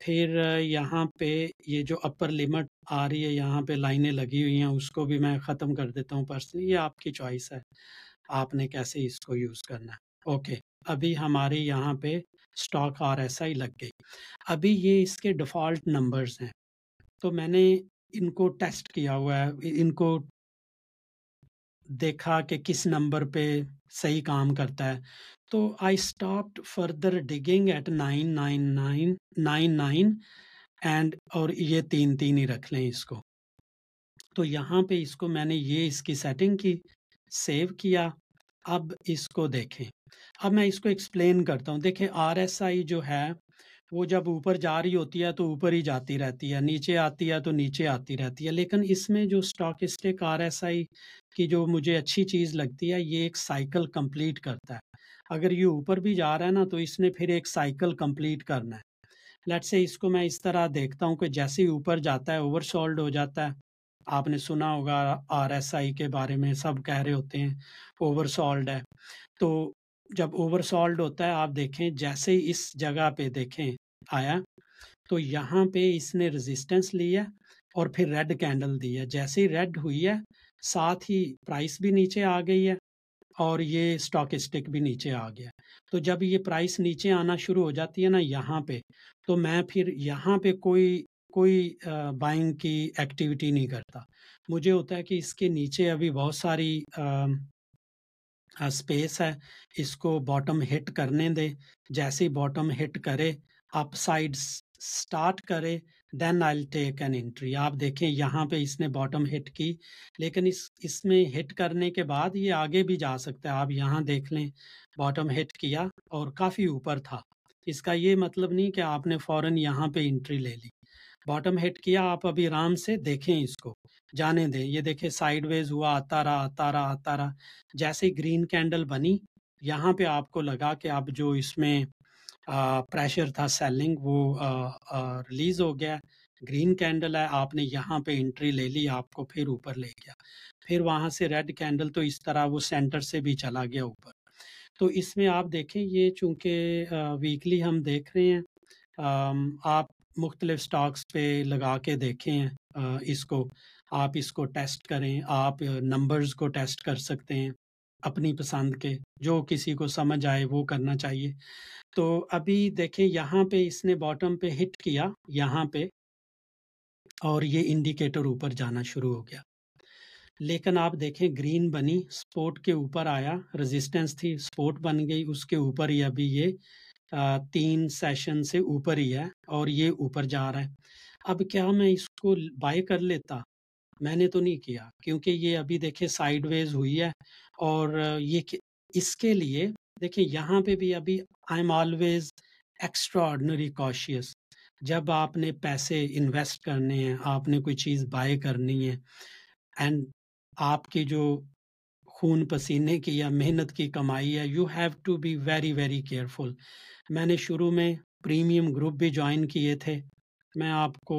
پھر یہاں پہ یہ جو اپر لمٹ آ رہی ہے, یہاں پہ لائنیں لگی ہوئی ہیں, اس کو بھی میں ختم کر دیتا ہوں پرسنلی. یہ آپ کی چوائس ہے آپ نے کیسے اس کو یوز کرنا ہے. اوکے, ابھی ہمارے یہاں پہ اسٹاک آر ایس آئی لگ گئی. ابھی یہ اس کے ڈیفالٹ نمبرز ہیں, تو میں نے ان کو ٹیسٹ کیا ہوا ہے, ان کو دیکھا کہ کس نمبر پہ صحیح کام کرتا ہے. تو I stopped further digging at 99999 and, اور یہ 3 ہی رکھ لیں اس کو. تو یہاں پہ اس کو میں نے یہ اس کی سیٹنگ کی, سیو کیا. اب اس کو دیکھیں, اب میں اس کو ایکسپلین کرتا ہوں. دیکھیں آر ایس آئی جو ہے وہ جب اوپر جا رہی ہوتی ہے تو اوپر ہی جاتی رہتی ہے, نیچے آتی ہے تو نیچے آتی رہتی ہے. لیکن اس میں جو اسٹاکسٹک آر ایس آئی کی جو مجھے اچھی چیز لگتی ہے, یہ ایک سائیکل کمپلیٹ کرتا ہے. اگر یہ اوپر بھی جا رہا ہے نا تو اس نے پھر ایک سائیکل کمپلیٹ کرنا ہے. لیٹ سے اس کو میں اس طرح دیکھتا ہوں کہ جیسے ہی اوپر جاتا ہے اوور سولڈ ہو جاتا ہے. آپ نے سنا ہوگا آر ایس آئی کے بارے میں, سب کہہ رہے ہوتے ہیں اوور سولڈ ہے. تو جب اوور سولڈ ہوتا ہے آپ دیکھیں جیسے ہی اس جگہ پہ دیکھیں آیا تو یہاں پہ اس نے ریزسٹنس لی ہے اور پھر ریڈ کینڈل دی ہے. جیسے ہی ریڈ ہوئی ہے ساتھ ہی پرائس بھی نیچے آ گئی ہے اور یہ اسٹاکسٹک بھی نیچے آ گیا. تو جب یہ پرائس نیچے آنا شروع ہو جاتی ہے نا یہاں پہ, تو میں پھر یہاں پہ کوئی بائنگ کی ایکٹیویٹی نہیں کرتا. مجھے ہوتا ہے کہ اس کے نیچے ابھی بہت ساری اسپیس ہے, اس کو باٹم ہٹ کرنے دے. جیسے باٹم ہٹ کرے اپ سائڈ سٹارٹ کرے دین I will take an entry. آپ دیکھیں یہاں پہ اس نے باٹم ہٹ کی, لیکن اس میں ہٹ کرنے کے بعد یہ آگے بھی جا سکتا ہے. آپ یہاں دیکھ لیں باٹم ہٹ کیا اور کافی اوپر تھا. اس کا یہ مطلب نہیں کہ آپ نے فوراً یہاں پہ انٹری لے لی. باٹم ہٹ کیا, آپ ابھی آرام سے دیکھیں, اس کو جانے دیں. یہ دیکھیں سائیڈ ویز ہوا, آتا رہا. جیسے گرین کینڈل بنی یہاں پہ آپ کو لگا کہ اب جو اس میں پریشر تھا سیلنگ وہ ریلیز ہو گیا. گرین کینڈل ہے, آپ نے یہاں پہ انٹری لے لی, آپ کو پھر اوپر لے گیا. پھر وہاں سے ریڈ کینڈل, تو اس طرح وہ سینٹر سے بھی چلا گیا اوپر. تو اس میں آپ دیکھیں یہ چونکہ ویکلی ہم دیکھ رہے ہیں, آپ مختلف سٹاکس پہ لگا کے دیکھیں اس کو, آپ اس کو ٹیسٹ کریں. آپ نمبرز کو ٹیسٹ کر سکتے ہیں اپنی پسند کے, جو کسی کو سمجھ آئے وہ کرنا چاہیے. تو ابھی دیکھیں یہاں پہ اس نے باٹم پہ ہٹ کیا یہاں پہ, اور یہ انڈیکیٹر اوپر جانا شروع ہو گیا. لیکن آپ دیکھیں گرین بنی, سپورٹ کے اوپر آیا, ریزسٹنس تھی, سپورٹ بن گئی, اس کے اوپر ہی ابھی یہ 3 سیشن سے اوپر ہی ہے اور یہ اوپر جا رہا ہے. اب کیا میں اس کو بائی کر لیتا؟ میں نے تو نہیں کیا, کیونکہ یہ ابھی دیکھیں سائیڈ ویز ہوئی ہے. اور یہ اس کے لیے دیکھیں یہاں پہ بھی ابھی I am always extraordinary cautious. جب آپ نے پیسے انویسٹ کرنے ہیں, آپ نے کوئی چیز بائی کرنی ہے, اینڈ آپ کی جو خون پسینے کی یا محنت کی کمائی ہے, you have to be very very careful. میں نے شروع میں پریمیم گروپ بھی جوائن کیے تھے. میں آپ کو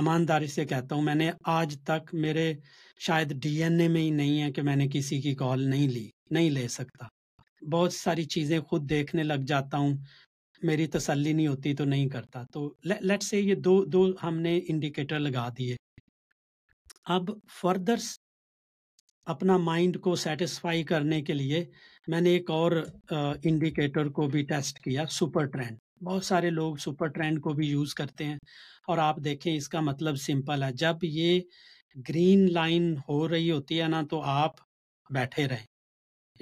ایمانداری سے کہتا ہوں میں نے آج تک, میرے شاید ڈی این اے میں ہی نہیں ہے کہ میں نے کسی کی کال نہیں لی, نہیں لے سکتا. بہت ساری چیزیں خود دیکھنے لگ جاتا ہوں, میری تسلی نہیں ہوتی تو نہیں کرتا. تو لیٹ سے یہ دو ہم نے انڈیکیٹر لگا دیے. اب فردر اپنا مائنڈ کو سیٹسفائی کرنے کے لیے میں نے ایک اور انڈیکیٹر کو بھی ٹیسٹ کیا, سپر ٹرینڈ. بہت سارے لوگ سپر ٹرینڈ کو بھی یوز کرتے ہیں, اور آپ دیکھیں اس کا مطلب سمپل ہے, جب یہ گرین لائن ہو رہی ہوتی ہے نا تو آپ بیٹھے رہیں.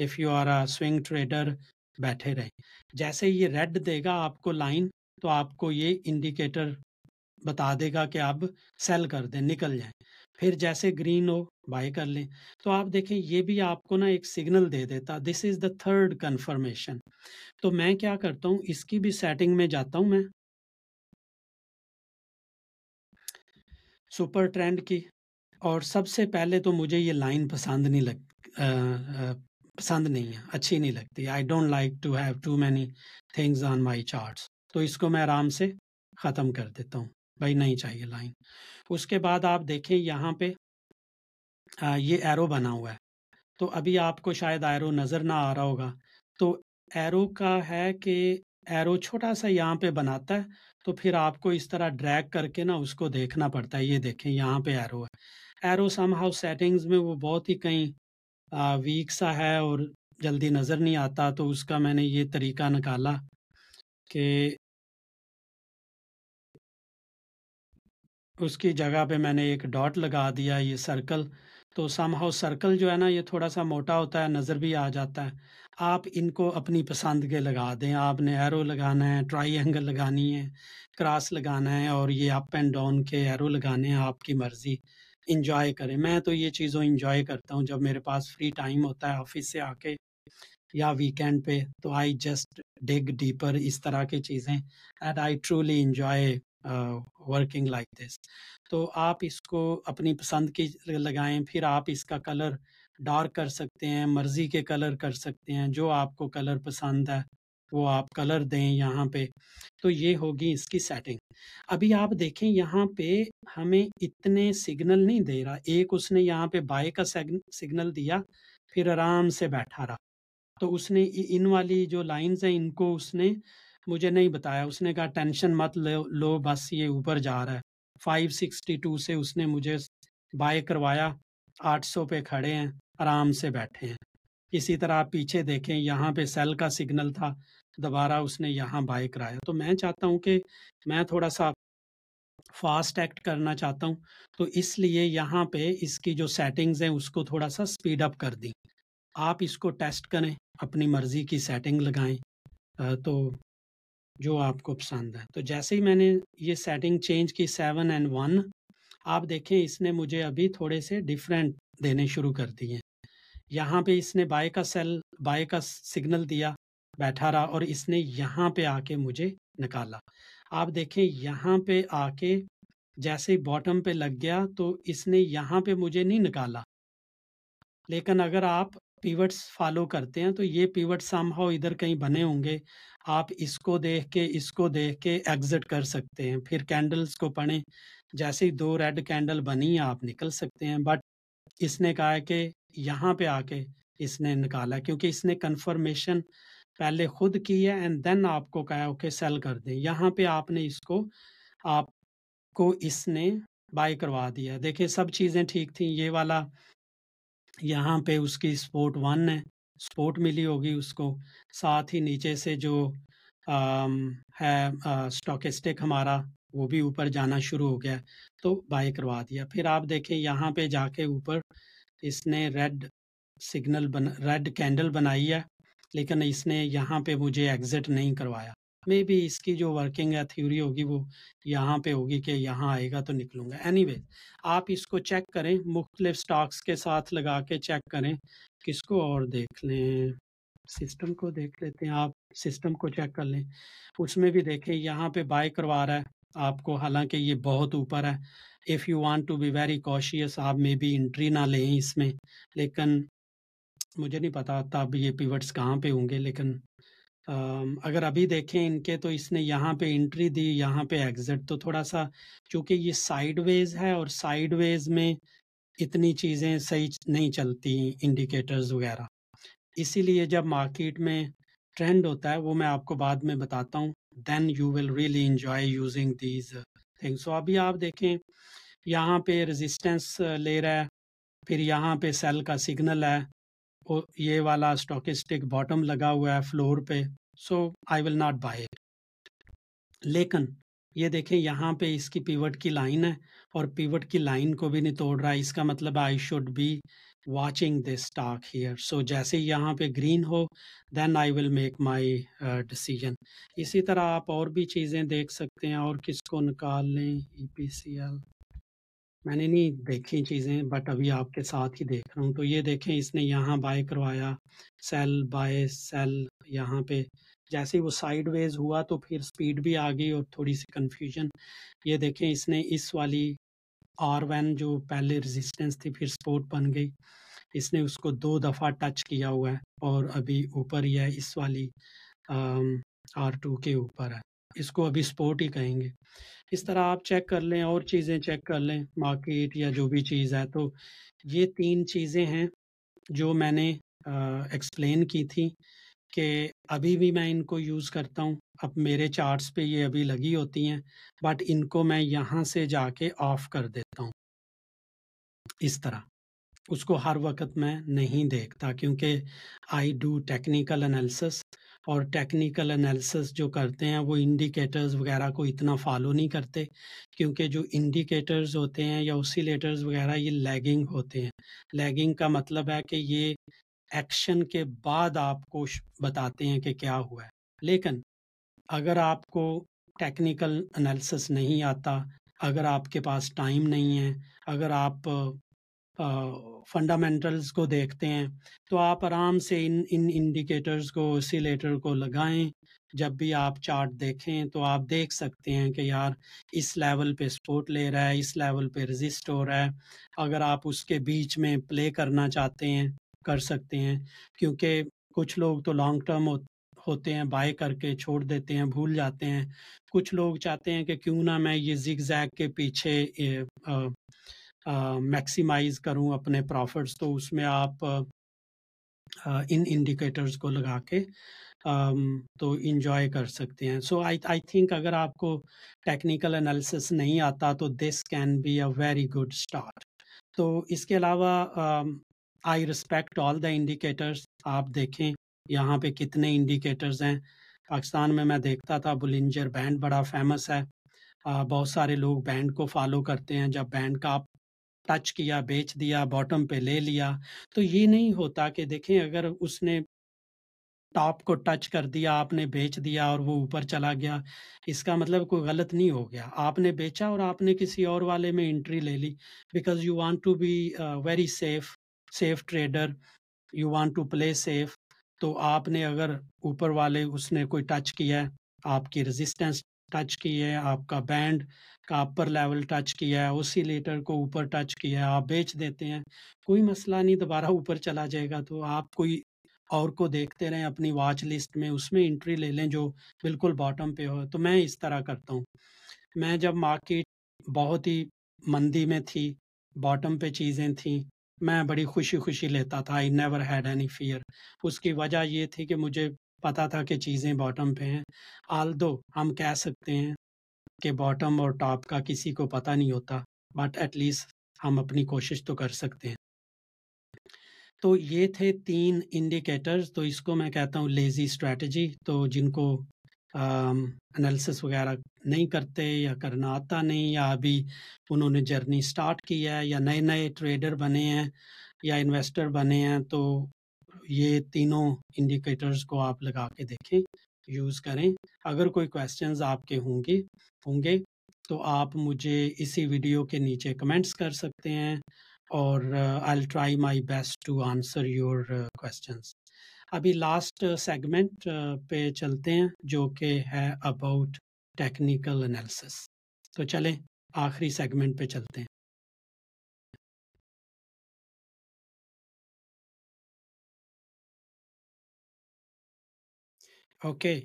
If you are a swing trader, بیٹھے رہیں. جیسے یہ ریڈ دے گا آپ کو لائن, تو آپ کو یہ انڈیکیٹر بتا دے گا کہ اب سیل کر دیں, نکل جائیں. پھر جیسے گرین ہو بائی کر لیں. تو آپ دیکھیں یہ بھی آپ کو نا ایک سگنل دے دیتا. This is the 3rd confirmation. تو میں کیا کرتا ہوں, اس کی بھی سیٹنگ میں جاتا ہوں میں سپر ٹرینڈ کی, اور سب سے پہلے تو مجھے یہ لائن پسند نہیں ہے, اچھی نہیں لگتی. I don't like to have too many things on my charts. تو اس کو میں آرام سے ختم کر دیتا ہوں. بھائی نہیں چاہیے لائن. اس کے بعد آپ دیکھیں یہاں پہ یہ ایرو بنا ہوا ہے, تو ابھی آپ کو شاید ایرو نظر نہ آ رہا ہوگا, تو ایرو کا ہے کہ ایرو چھوٹا سا یہاں پہ بناتا ہے تو پھر آپ کو اس طرح ڈریگ کر کے نا اس کو دیکھنا پڑتا ہے. یہ دیکھیں یہاں پہ ایرو ہے, ایرو سم ہاؤ سیٹنگز میں وہ بہت ہی کہیں ویک سا ہے اور جلدی نظر نہیں آتا, تو اس کا میں نے یہ طریقہ نکالا کہ اس کی جگہ پہ میں نے ایک ڈاٹ لگا دیا, یہ سرکل, تو سم ہاؤ سرکل جو ہے نا یہ تھوڑا سا موٹا ہوتا ہے, نظر بھی آ جاتا ہے. آپ ان کو اپنی پسند کے لگا دیں, آپ نے ایرو لگانا ہے, ٹرائی اینگل لگانی ہے, کراس لگانا ہے, اور یہ اپ اینڈ ڈاؤن کے ایرو لگانے ہیں, آپ کی مرضی, انجوائے کریں. میں تو یہ چیزوں انجوائے کرتا ہوں جب میرے پاس فری ٹائم ہوتا ہے آفس سے آ کے یا ویکینڈ پہ, تو آئی جسٹ ڈگ ڈیپر اس طرح کی چیزیں, and I truly enjoy working like this. تو آپ اس کو اپنی پسند کی لگائیں, پھر آپ اس کا کلر ڈارک کر سکتے ہیں, مرضی کے کلر کر سکتے ہیں, جو آپ کو کلر پسند ہے وہ آپ کلر دیں یہاں پہ. تو یہ ہوگی اس کی سیٹنگ. ابھی آپ دیکھیں یہاں پہ ہمیں اتنے سگنل نہیں دے رہا, ایک اس نے یہاں پہ بائی کا سگنل دیا پھر آرام سے بیٹھا رہا, تو اس نے ان والی جو لائنز ہیں ان کو اس نے مجھے نہیں بتایا, اس نے کہا ٹینشن مت لو بس یہ اوپر جا رہا ہے. 562 سے اس نے مجھے بائی کروایا, 800 پہ کھڑے ہیں, آرام سے بیٹھے ہیں. اسی طرح آپ پیچھے دیکھیں یہاں پہ سیل کا سگنل تھا, دوبارہ اس نے یہاں بائی کرایا. تو میں چاہتا ہوں کہ میں تھوڑا سا فاسٹ ایکٹ کرنا چاہتا ہوں, تو اس لیے یہاں پہ اس کی جو سیٹنگز ہیں اس کو تھوڑا سا سپیڈ اپ کر دیں. آپ اس کو ٹیسٹ کریں, اپنی مرضی کی سیٹنگ لگائیں تو جو آپ کو پسند ہے. تو جیسے ہی میں نے یہ سیٹنگ چینج کی 7 and 1, آپ دیکھیں اس نے مجھے ابھی تھوڑے سے ڈیفرنٹ دینے شروع کر دیے. یہاں پہ اس نے بائی کا سگنل دیا, بیٹھا رہا, اور اس نے یہاں پہ آ کے مجھے نکالا. آپ دیکھیں یہاں پہ آ کے جیسے باٹم پہ لگ گیا تو اس نے یہاں پہ مجھے نہیں نکالا, لیکن اگر آپ پیوٹس فالو کرتے ہیں تو یہ پیوٹ سم ہاؤ ادھر کہیں بنے ہوں گے, آپ اس کو دیکھ کے ایگزٹ کر سکتے ہیں. پھر کینڈلز کو پڑھیں, جیسے 2 ریڈ کینڈل بنی آپ نکل سکتے ہیں, بٹ اس نے کہا کہ یہاں پہ آ کے اس نے نکالا, کیونکہ اس نے کنفرمیشن پہلے خود کی ہے, اینڈ دین آپ کو کہا اوکے سیل کر دیں. یہاں پہ آپ کو اس نے بائی کروا دیا. دیکھیں سب چیزیں ٹھیک تھیں, یہ والا یہاں پہ اس کی سپورٹ 1 ہے, سپورٹ ملی ہوگی اس کو, ساتھ ہی نیچے سے جو ہے اسٹاکسٹک ہمارا وہ بھی اوپر جانا شروع ہو گیا, تو بائی کروا دیا. پھر آپ دیکھیں یہاں پہ جا کے اوپر اس نے ریڈ کینڈل بنائی ہے, لیکن اس نے یہاں پہ مجھے ایگزٹ نہیں کروایا. مے بی اس کی جو ورکنگ ہے تھیوری ہوگی وہ یہاں پہ ہوگی کہ یہاں آئے گا تو نکلوں گا. اینی ویز آپ اس کو چیک کریں, مختلف سٹاکس کے ساتھ لگا کے چیک کریں, کس کو اور دیکھ لیں, سسٹم کو دیکھ لیتے ہیں, آپ سسٹم کو چیک کر لیں. اس میں بھی دیکھیں یہاں پہ بائی کروا رہا ہے آپ کو, حالانکہ یہ بہت اوپر ہے. If you want to be very cautious آپ میں بھی انٹری نہ لیں اس میں, لیکن مجھے نہیں پتا تب یہ پیوٹس کہاں پہ ہوں گے, لیکن اگر ابھی دیکھیں ان کے تو اس نے یہاں پہ انٹری دی, یہاں پہ ایگزٹ, تو تھوڑا سا چونکہ یہ سائیڈ ویز ہے اور سائیڈ ویز میں اتنی چیزیں صحیح نہیں چلتی انڈیکیٹرز وغیرہ, اسی لیے جب مارکیٹ میں ٹرینڈ ہوتا ہے وہ میں آپ کو بعد میں بتاتا ہوں, then you will really enjoy using these things. So ابھی آپ دیکھیں یہاں پہ ریزسٹنس لے رہا ہے, پھر یہاں پہ سیل کا سگنل ہے, یہ والا اسٹاکسٹک باٹم لگا ہوا ہے فلور پہ, so I will not buy it. لیکن یہ دیکھیں یہاں پہ اس کی پیوٹ کی لائن ہے اور پیوٹ کی لائن کو بھی نہیں توڑ رہا, اس کا مطلب I should be watching this stock here. So جیسے یہاں پہ گرین ہو then I will make my decision. اسی طرح آپ اور بھی چیزیں دیکھ سکتے ہیں, اور کس کو نکال لیں, ای پی سی ایل میں نے نہیں دیکھی چیزیں, بٹ ابھی آپ کے ساتھ ہی دیکھ رہا ہوں. تو یہ دیکھیں اس نے یہاں بائی کروایا, سیل بائی سیل, یہاں پہ جیسے وہ سائیڈ ویز ہوا تو پھر سپیڈ بھی آ گئی اور تھوڑی سی کنفیوژن. یہ دیکھیں اس نے اس والی آر وین جو پہلے ریزسٹنس تھی پھر سپورٹ بن گئی, اس نے اس کو 2 دفعہ ٹچ کیا ہوا ہے اور ابھی اوپر ہی ہے, اس والی R2 کے اوپر ہے. اس کو ابھی سپورٹ ہی کہیں گے. اس طرح آپ چیک کر لیں اور چیزیں چیک کر لیں مارکیٹ یا جو بھی چیز ہے. تو یہ تین چیزیں ہیں جو میں نے ایکسپلین کی تھی کہ ابھی بھی میں ان کو یوز کرتا ہوں. اب میرے چارٹس پہ یہ ابھی لگی ہوتی ہیں بٹ ان کو میں یہاں سے جا کے آف کر دیتا ہوں. اس طرح اس کو ہر وقت میں نہیں دیکھتا کیونکہ آئی ڈو ٹیکنیکل انالیسس اور ٹیکنیکل انالیسس جو کرتے ہیں وہ انڈیکیٹرز وغیرہ کو اتنا فالو نہیں کرتے کیونکہ جو انڈیکیٹرز ہوتے ہیں یا اوسیلیٹرز وغیرہ یہ لیگنگ ہوتے ہیں. لیگنگ کا مطلب ہے کہ یہ ایکشن کے بعد آپ کو بتاتے ہیں کہ کیا ہوا ہے. لیکن اگر آپ کو ٹیکنیکل انالیسس نہیں آتا, اگر آپ کے پاس ٹائم نہیں ہے, اگر آپ فنڈامنٹلز کو دیکھتے ہیں تو آپ آرام سے ان انڈیکیٹرز کو اسیلیٹر کو لگائیں. جب بھی آپ چارٹ دیکھیں تو آپ دیکھ سکتے ہیں کہ یار اس لیول پہ سپورٹ لے رہا ہے, اس لیول پہ ریزسٹ ہو رہا ہے. اگر آپ اس کے بیچ میں پلے کرنا چاہتے ہیں کر سکتے ہیں کیونکہ کچھ لوگ تو لانگ ٹرم ہوتے ہیں, بائی کر کے چھوڑ دیتے ہیں, بھول جاتے ہیں. کچھ لوگ چاہتے ہیں کہ کیوں نہ میں یہ زگ زیگ کے پیچھے میکسیمائز کروں اپنے پروفٹس, تو اس میں آپ ان انڈیکیٹرز کو لگا کے تو انجوائے کر سکتے ہیں. سو آئی تھنک اگر آپ کو ٹیکنیکل انالیسس نہیں آتا تو this can be a very good start. تو اس کے علاوہ I respect all the indicators. آپ دیکھیں یہاں پہ کتنے انڈیکیٹرز ہیں. پاکستان میں میں دیکھتا تھا بولنجر بینڈ بڑا فیمس ہے, بہت سارے لوگ بینڈ کو فالو کرتے ہیں. جب بینڈ کا آپ ٹچ کیا, بیچ دیا, باٹم پہ لے لیا. تو یہ نہیں ہوتا کہ دیکھیں اگر اس نے ٹاپ کو ٹچ کر دیا, آپ نے بیچ دیا اور وہ اوپر چلا گیا, اس کا مطلب کوئی غلط نہیں ہو گیا. آپ نے بیچا اور آپ نے کسی اور والے میں انٹری لے لی because you want to be very safe trader, you want to play safe. تو آپ نے اگر اوپر والے اس نے کوئی ٹچ کیا ہے, آپ کی ریزسٹنس ٹچ کی ہے, آپ کا بینڈ کا اپر لیول ٹچ کیا ہے, اوسیلیٹر کو اوپر ٹچ کیا ہے, آپ بیچ دیتے ہیں, کوئی مسئلہ نہیں, دوبارہ اوپر چلا جائے گا. تو آپ کوئی اور کو دیکھتے رہیں اپنی واچ لسٹ میں, اس میں انٹری لے لیں جو بالکل باٹم پہ ہو. تو میں اس طرح کرتا ہوں. میں جب مارکیٹ بہت ہی مندی میں تھی, باٹم پہ چیزیں تھیں, میں بڑی خوشی خوشی لیتا تھا. I never had any fear. اس کی وجہ یہ تھی کہ مجھے پتا تھا کہ چیزیں باٹم پہ ہیں. آلدو ہم کہہ سکتے ہیں کہ باٹم اور ٹاپ کا کسی کو پتہ نہیں ہوتا بٹ ایٹ لیسٹ ہم اپنی کوشش تو کر سکتے ہیں. تو یہ تھے تین انڈیکیٹرز. تو اس کو میں کہتا ہوں لیزی اسٹریٹجی. تو جن کو انالیسس وغیرہ نہیں کرتے یا کرنا آتا نہیں, یا ابھی انہوں نے جرنی سٹارٹ کی ہے, یا نئے نئے ٹریڈر بنے ہیں یا انویسٹر بنے ہیں, تو یہ تینوں انڈیکیٹرز کو آپ لگا کے دیکھیں, یوز کریں. اگر کوئی کویسچنز آپ کے ہوں گے تو آپ مجھے اسی ویڈیو کے نیچے کمنٹس کر سکتے ہیں اور I will try my best to answer your questions. ابھی لاسٹ سیگمنٹ پہ چلتے ہیں جو کہ ہے اباؤٹ ٹیکنیکل انالیسس. تو چلیں آخری سیگمنٹ پہ چلتے ہیں. اوکے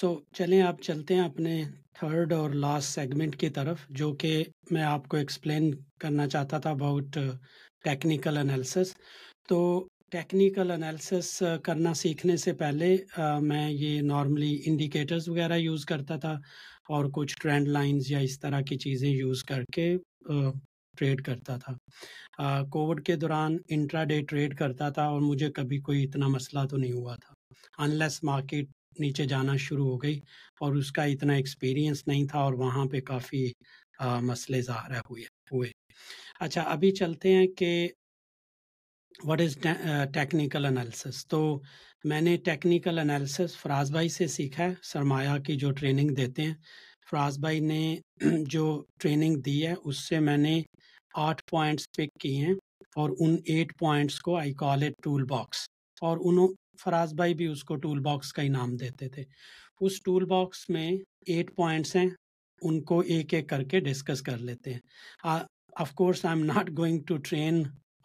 سو چلیں آپ چلتے ہیں اپنے تھرڈ اور لاسٹ سیگمنٹ کی طرف جو کہ میں آپ کو ایکسپلین کرنا چاہتا تھا اباؤٹ ٹیکنیکل انالیسس. تو ٹیکنیکل انالیسس کرنا سیکھنے سے پہلے میں یہ نارملی انڈیکیٹرز وغیرہ یوز کرتا تھا اور کچھ ٹرینڈ لائنز یا اس طرح کی چیزیں یوز کر کے ٹریڈ کرتا تھا. کووڈ کے دوران انٹرا ڈے ٹریڈ کرتا تھا اور مجھے کبھی کوئی اتنا مسئلہ تو نہیں ہوا تھا انلیس مارکیٹ نیچے جانا شروع ہو گئی, اور اس کا اتنا ایکسپیرینس نہیں تھا اور وہاں پہ کافی مسئلے ظاہر ہوئے. اچھا ابھی چلتے ہیں کہ واٹ از ٹیکنیکل انالیسس. تو میں نے ٹیکنیکل انالیسس فراز بھائی سے سیکھا ہے, سرمایہ کی جو ٹریننگ دیتے ہیں. فراز بھائی نے جو ٹریننگ دی ہے اس سے میں نے 8 پوائنٹس پک کیے ہیں اور ان 8 پوائنٹس کو I call it tool box, اور فراز بھائی بھی اس کو ٹول باکس کا انعام دیتے تھے. اس ٹول باکس میں 8 پوائنٹس ہیں, ان کو ایک ایک کر کے ڈسکس کر لیتے ہیں. Of course I am not going to train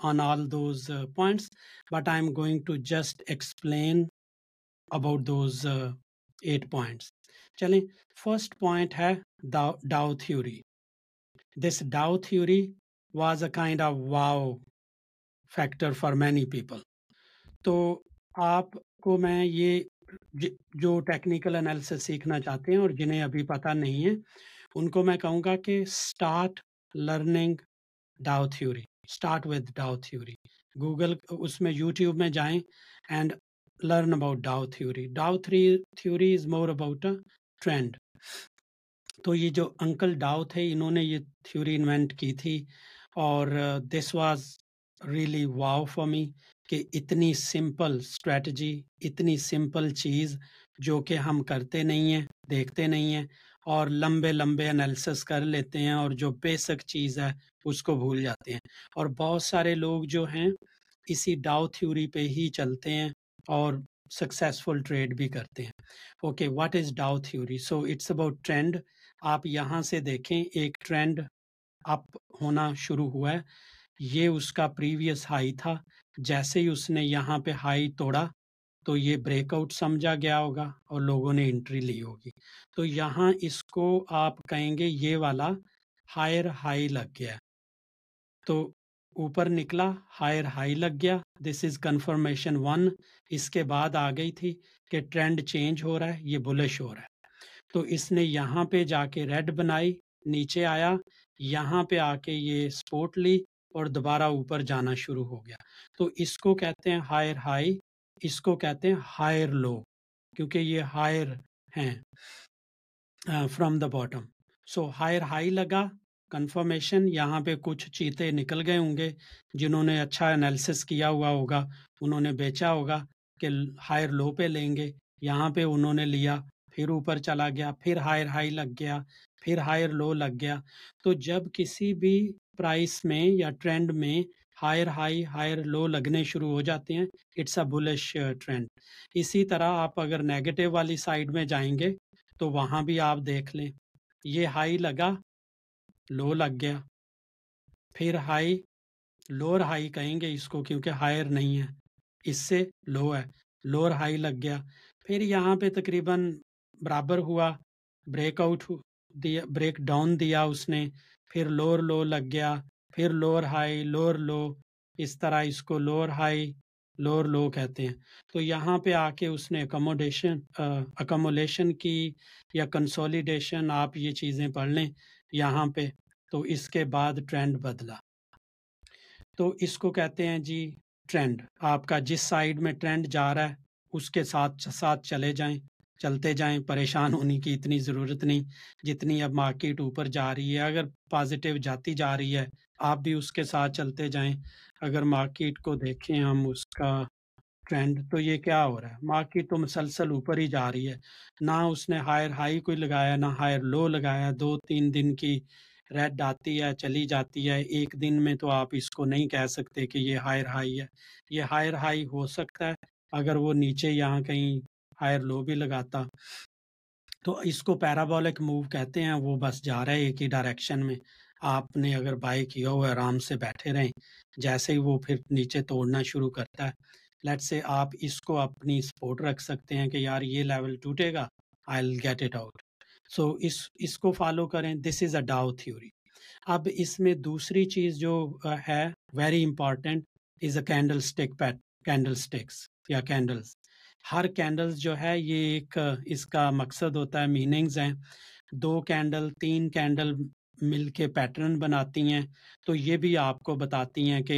on all those points but I am going to just explain about those 8 points. چلیں فرسٹ پوائنٹ ہے Dow theory. This Dow theory was a kind of wow factor for many people. تو آپ کو میں یہ جو technical analysis سیکھنا چاہتے ہیں اور جنہیں ابھی پتہ نہیں ہے ان کو میں کہوں گا کہ start learning Dow theory, start with Dow theory. Google اس میں یوٹیوب میں جائیں and learn about Dow theory. Dow theory is more about a trend. تو یہ جو انکل ڈاؤ تھے انہوں نے یہ تھیوری انوینٹ کی تھی اور this was really wow for me کہ اتنی سمپل اسٹریٹجی, اتنی سمپل چیز جو کہ ہم کرتے نہیں ہیں, دیکھتے نہیں ہیں اور لمبے لمبے انالیسس کر لیتے ہیں اور جو بیسک چیز ہے اس کو بھول جاتے ہیں. اور بہت سارے لوگ جو ہیں اسی ڈاؤ تھیوری پہ ہی چلتے ہیں اور سکسیسفل ٹریڈ بھی کرتے ہیں. Okay, what is Dow theory? So it's about trend. آپ یہاں سے دیکھیں ایک ٹرینڈ اپ ہونا شروع ہوا ہے, یہ اس کا پریویس ہائی تھا. جیسے ہی اس نے یہاں پہ ہائی توڑا تو یہ بریک آؤٹ سمجھا گیا ہوگا اور لوگوں نے انٹری لی ہوگی. تو یہاں اس کو آپ کہیں گے یہ والا ہائر ہائی لگ گیا. تو اوپر نکلا, ہائر ہائی لگ گیا, دس از کنفرمیشن ون. اس کے بعد آ گئی تھی کہ ٹرینڈ چینج ہو رہا ہے, یہ بلش ہو رہا ہے. تو اس نے یہاں پہ جا کے ریڈ بنائی, نیچے آیا, یہاں پہ آ کے یہ سپورٹ لی اور دوبارہ اوپر جانا شروع ہو گیا. تو اس کو کہتے ہیں ہائر ہائی, اس کو کہتے ہیں ہائر لو کیونکہ یہ ہائر ہیں from the bottom. So higher high لگا, کنفرمیشن. یہاں پہ کچھ چیتے نکل گئے ہوں گے جنہوں نے اچھا انالیسس کیا ہوا ہوگا, انہوں نے بیچا ہوگا کہ ہائر لو پہ لیں گے, یہاں پہ انہوں نے لیا, پھر اوپر چلا گیا, پھر ہائر ہائی لگ گیا, پھر ہائر لو لگ گیا. تو جب کسی بھی پرائس میں یا ٹرینڈ میں ہائر ہائی ہائر لو لگنے شروع ہو جاتے ہیں, اٹس اے بلش ٹرینڈ. اسی طرح آپ اگر نیگیٹو والی سائڈ میں جائیں گے تو وہاں بھی آپ دیکھ لیں, یہ ہائی لگا, لو لگ گیا, پھر ہائی, لوور ہائی کہیں گے اس کو کیونکہ ہائر نہیں ہے, اس سے لو ہے, لوور ہائی لگ گیا, پھر یہاں پہ تقریباً برابر ہوا, بریک آؤٹ دیا, بریک ڈاؤن دیا اس نے, پھر لوور لو لگ گیا, پھر لوور ہائی لوور لو, اس طرح اس کو لوور ہائی لوور لو کہتے ہیں. تو یہاں پہ آ کے اس نے اکمولیشن کی یا کنسولیڈیشن, آپ یہ چیزیں پڑھ لیں یہاں پہ. تو اس کے بعد ٹرینڈ بدلا. تو اس کو کہتے ہیں جی ٹرینڈ. آپ کا جس سائیڈ میں ٹرینڈ جا رہا ہے اس کے ساتھ ساتھ چلتے جائیں, پریشان ہونے کی اتنی ضرورت نہیں جتنی اب مارکیٹ اوپر جا رہی ہے. اگر پازیٹیو جاتی جا رہی ہے آپ بھی اس کے ساتھ چلتے جائیں. اگر مارکیٹ کو دیکھیں ہم اس کا ٹرینڈ, تو یہ کیا ہو رہا ہے, مارکیٹ تو مسلسل اوپر ہی جا رہی ہے. نہ اس نے ہائر ہائی کوئی لگایا نہ ہائر لو لگایا, 2-3 دن کی ریڈ آتی ہے چلی جاتی ہے, ایک دن میں تو آپ اس کو نہیں کہہ سکتے کہ یہ ہائر ہائی ہے. یہ ہائر ہائی ہو سکتا ہے اگر وہ نیچے یہاں کہیں ہائر لو بھی لگاتا. تو اس کو پیرابولک موو کہتے ہیں, وہ بس جا رہا ہے ایک ہی ڈائریکشن میں. آپ نے اگر بائی کیا ہوا ہے آرام سے بیٹھے رہیں, جیسے ہی وہ پھر نیچے توڑنا شروع کرتا ہے, لیٹ سے آپ اس کو اپنی سپورٹ رکھ سکتے ہیں کہ یار یہ لیول ٹوٹے گا, I will get it out. So اس کو فالو کریں, دس از اے ڈاؤ تھیوری. اب اس میں دوسری چیز جو ہے very important is a candlestick candles. ہر کینڈلز جو ہے یہ ایک اس کا مقصد ہوتا ہے, میننگز ہیں. 2 کینڈل 3 کینڈل مل کے پیٹرن بناتی ہیں, تو یہ بھی آپ کو بتاتی ہیں کہ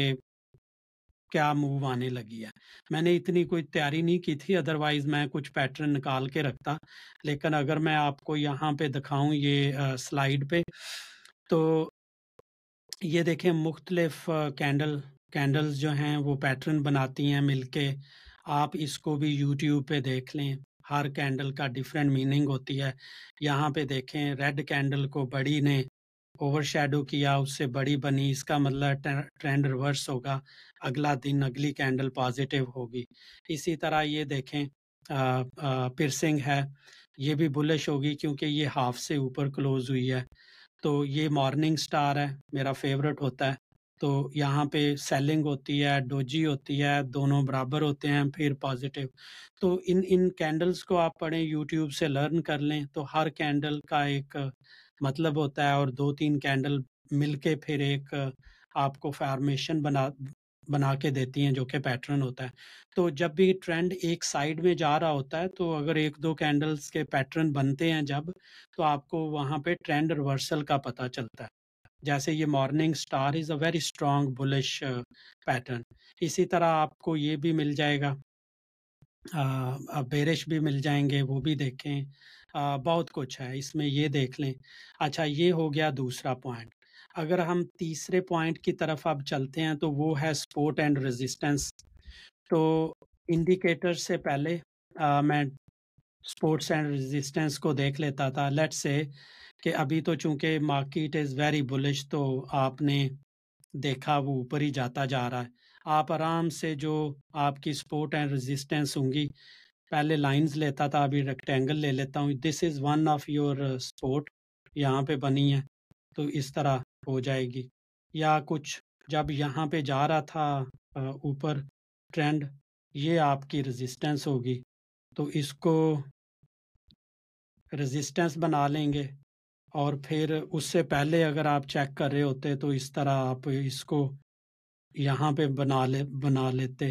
کیا موو آنے لگی ہے. میں نے اتنی کوئی تیاری نہیں کی تھی, ادروائز میں کچھ پیٹرن نکال کے رکھتا, لیکن اگر میں آپ کو یہاں پہ دکھاؤں یہ سلائیڈ پہ, تو یہ دیکھیں مختلف کینڈلز جو ہیں وہ پیٹرن بناتی ہیں مل کے. آپ اس کو بھی یوٹیوب پہ دیکھ لیں, ہر کینڈل کا ڈیفرنٹ میننگ ہوتی ہے. یہاں پہ دیکھیں ریڈ کینڈل کو بڑی نے اوور شیڈو کیا, اس سے بڑی بنی, اس کا مطلب ٹرینڈ ریورس ہوگا, اگلا دن اگلی کینڈل پازیٹیو ہوگی. اسی طرح یہ دیکھیں پرسنگ ہے, یہ بھی بلش ہوگی کیونکہ یہ ہاف سے اوپر کلوز ہوئی ہے. تو یہ مارننگ سٹار ہے, میرا فیوریٹ ہوتا ہے, تو یہاں پہ سیلنگ ہوتی ہے, ڈوجی ہوتی ہے, دونوں برابر ہوتے ہیں پھر پازیٹیو. تو ان کینڈلز کو آپ پڑھیں, یوٹیوب سے لرن کر لیں. تو ہر کینڈل کا ایک مطلب ہوتا ہے اور دو تین کینڈل مل کے پھر ایک آپ کو فارمیشن بنا کے دیتی ہیں جو کہ پیٹرن ہوتا ہے. تو جب بھی ٹرینڈ ایک سائیڈ میں جا رہا ہوتا ہے تو اگر ایک دو کینڈلز کے پیٹرن بنتے ہیں جب, تو آپ کو وہاں پہ ٹرینڈ ریورسل کا پتہ چلتا ہے. جیسے یہ morning star is a very strong bullish pattern. اسی طرح آپ کو یہ بھی مل جائے گا, بیرش بھی مل جائیں گے, وہ بھی دیکھیں. بہت کچھ ہے اس میں, یہ دیکھ لیں. اچھا, یہ ہو گیا دوسرا پوائنٹ. اگر ہم تیسرے پوائنٹ کی طرف اب چلتے ہیں تو وہ ہے سپورٹ اینڈ ریزسٹنس. تو انڈیکیٹر سے پہلے میں سپورٹس اینڈ ریزسٹنس کو دیکھ لیتا تھا. لیٹ سے کہ ابھی تو چونکہ مارکیٹ از ویری بلش, تو آپ نے دیکھا وہ اوپر ہی جاتا جا رہا ہے. آپ آرام سے جو آپ کی سپورٹ اینڈ ریزسٹنس ہوں گی, پہلے لائنز لیتا تھا, ابھی ریکٹینگل لے لیتا ہوں. This is one of your support, یہاں پہ بنی ہے تو اس طرح ہو جائے گی. یا کچھ جب یہاں پہ جا رہا تھا اوپر ٹرینڈ, یہ آپ کی ریزسٹنس ہوگی تو اس کو ریزسٹنس بنا لیں گے. اور پھر اس سے پہلے اگر آپ چیک کر رہے ہوتے تو اس طرح آپ اس کو یہاں پہ بنا لیتے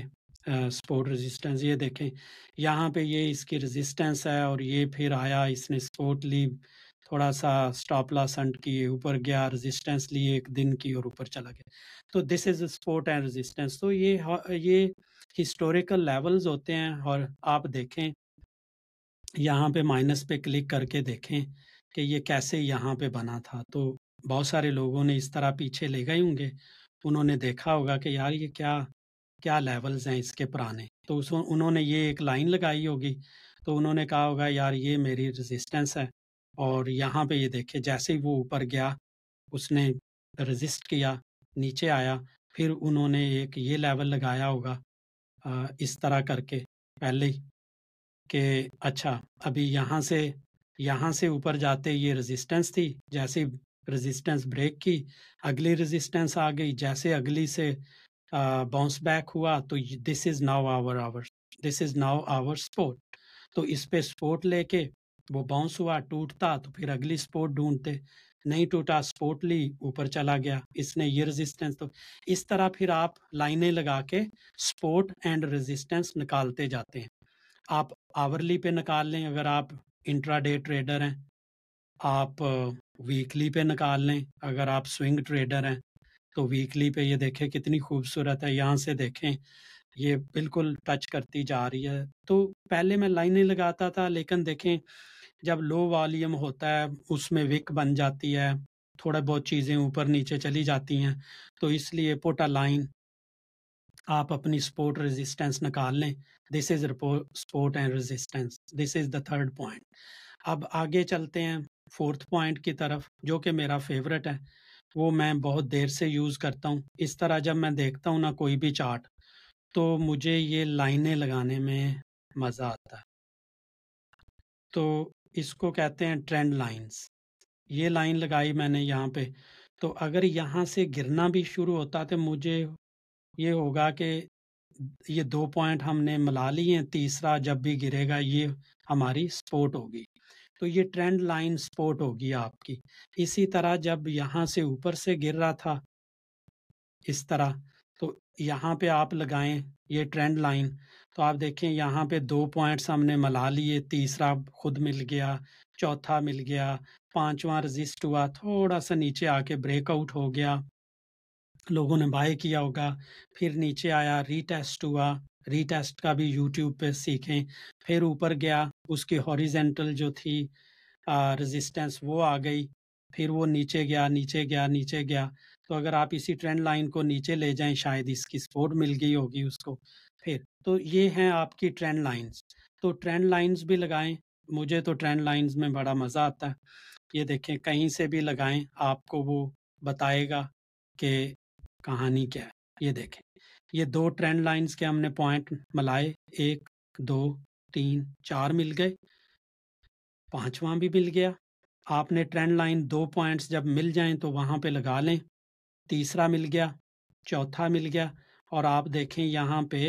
سپورٹ ریزسٹنس. یہ دیکھیں یہاں پہ یہ اس کی ریزسٹنس ہے اور یہ پھر آیا, اس نے سپورٹ لی, تھوڑا سا سٹاپ لاس سنٹ کیے, اوپر گیا, ریزسٹنس لی ایک دن کی اور اوپر چلا گیا. تو this is support and resistance. تو یہ ہسٹوریکل لیولز ہوتے ہیں. اور آپ دیکھیں یہاں پہ مائنس پہ کلک کر کے دیکھیں کہ یہ کیسے یہاں پہ بنا تھا. تو بہت سارے لوگوں نے اس طرح پیچھے لے گئے ہوں گے, انہوں نے دیکھا ہوگا کہ یار یہ کیا لیولز ہیں اس کے پرانے. تو انہوں نے یہ ایک لائن لگائی ہوگی, تو انہوں نے کہا ہوگا یار یہ میری ریزسٹنس ہے. اور یہاں پہ یہ دیکھیں جیسے ہی وہ اوپر گیا اس نے ریزسٹ کیا, نیچے آیا, پھر انہوں نے ایک یہ لیول لگایا ہوگا اس طرح کر کے پہلے ہی کہ اچھا ابھی یہاں سے اوپر جاتے یہ ریزسٹنس تھی, جیسے ریزسٹنس بریک کی اگلی ریزسٹنس آ گئی, جیسے اگلی سے باؤنس بیک ہوا تو this is now our support. تو اس پہ سپورٹ لے کے وہ باؤنس ہوا, ٹوٹتا تو پھر اگلی سپورٹ ڈھونڈتے, نہیں ٹوٹا سپورٹ لی, اوپر چلا گیا, اس نے یہ ریزسٹنس. تو اس طرح پھر آپ لائنیں لگا کے سپورٹ اینڈ ریزسٹنس نکالتے جاتے ہیں. آپ آورلی پہ نکال لیں اگر آپ انٹرا ڈے ٹریڈر ہیں, آپ ویکلی پہ نکال لیں اگر آپ سوئنگ ٹریڈر ہیں. تو ویکلی پہ یہ دیکھیں کتنی خوبصورت ہے, یہاں سے دیکھیں یہ بالکل ٹچ کرتی جا رہی ہے. تو پہلے میں لائنیں لگاتا تھا, لیکن دیکھیں جب لو والیوم ہوتا ہے اس میں وک بن جاتی ہے, تھوڑا بہت چیزیں اوپر نیچے چلی جاتی ہیں. تو اس لیے پوٹا لائن آپ اپنی سپورٹ ریزسٹنس نکال لیں. This is support and resistance. This is the third point. اب آگے چلتے ہیں فورتھ پوائنٹ کی طرف, جو کہ میرا فیوریٹ ہے, وہ میں بہت دیر سے یوز کرتا ہوں. اس طرح جب میں دیکھتا ہوں نا کوئی بھی چارٹ تو مجھے یہ لائنیں لگانے میں مزہ آتا ہے. تو اس کو کہتے ہیں ٹرینڈ لائنز. یہ لائن لگائی میں نے یہاں پہ, تو اگر یہاں سے گرنا بھی شروع ہوتا تو مجھے یہ ہوگا کہ یہ دو پوائنٹ ہم نے ملا لی ہیں, تیسرا جب بھی گرے گا یہ ہماری سپورٹ ہوگی. تو یہ ٹرینڈ لائن سپورٹ ہوگی آپ کی. اسی طرح جب یہاں سے اوپر سے گر رہا تھا اس طرح, تو یہاں پہ آپ لگائیں یہ ٹرینڈ لائن, تو آپ دیکھیں یہاں پہ دو پوائنٹس ہم نے ملا لیے, تیسرا خود مل گیا, چوتھا مل گیا, پانچواں رزسٹ ہوا, تھوڑا سا نیچے آ کے بریک آؤٹ ہو گیا, لوگوں نے بائی کیا ہوگا, پھر نیچے آیا, ری ٹیسٹ ہوا. ری ٹیسٹ کا بھی یوٹیوب پہ سیکھیں. پھر اوپر گیا, اس کی ہاریزنٹل جو تھی رزسٹنس وہ آ گئی, پھر وہ نیچے گیا نیچے گیا نیچے گیا. تو اگر آپ اسی ٹرینڈ لائن کو نیچے لے جائیں شاید اس کی سپورٹ مل گئی ہوگی اس کو. پھر تو یہ ہیں آپ کی ٹرینڈ لائنز. تو ٹرینڈ لائنز بھی لگائیں, مجھے تو ٹرینڈ لائنز میں بڑا مزہ آتا ہے. یہ دیکھیں کہیں سے بھی لگائیں, آپ کو وہ بتائے گا کہ کہانی کیا ہے. یہ دیکھیں یہ دو ٹرینڈ لائنز کے ہم نے پوائنٹ ملائے, ایک دو تین چار مل گئے, پانچواں بھی مل گیا. آپ نے ٹرینڈ لائن دو پوائنٹس جب مل جائیں تو وہاں پہ لگا لیں. تیسرا مل گیا, چوتھا مل گیا. اور آپ دیکھیں یہاں پہ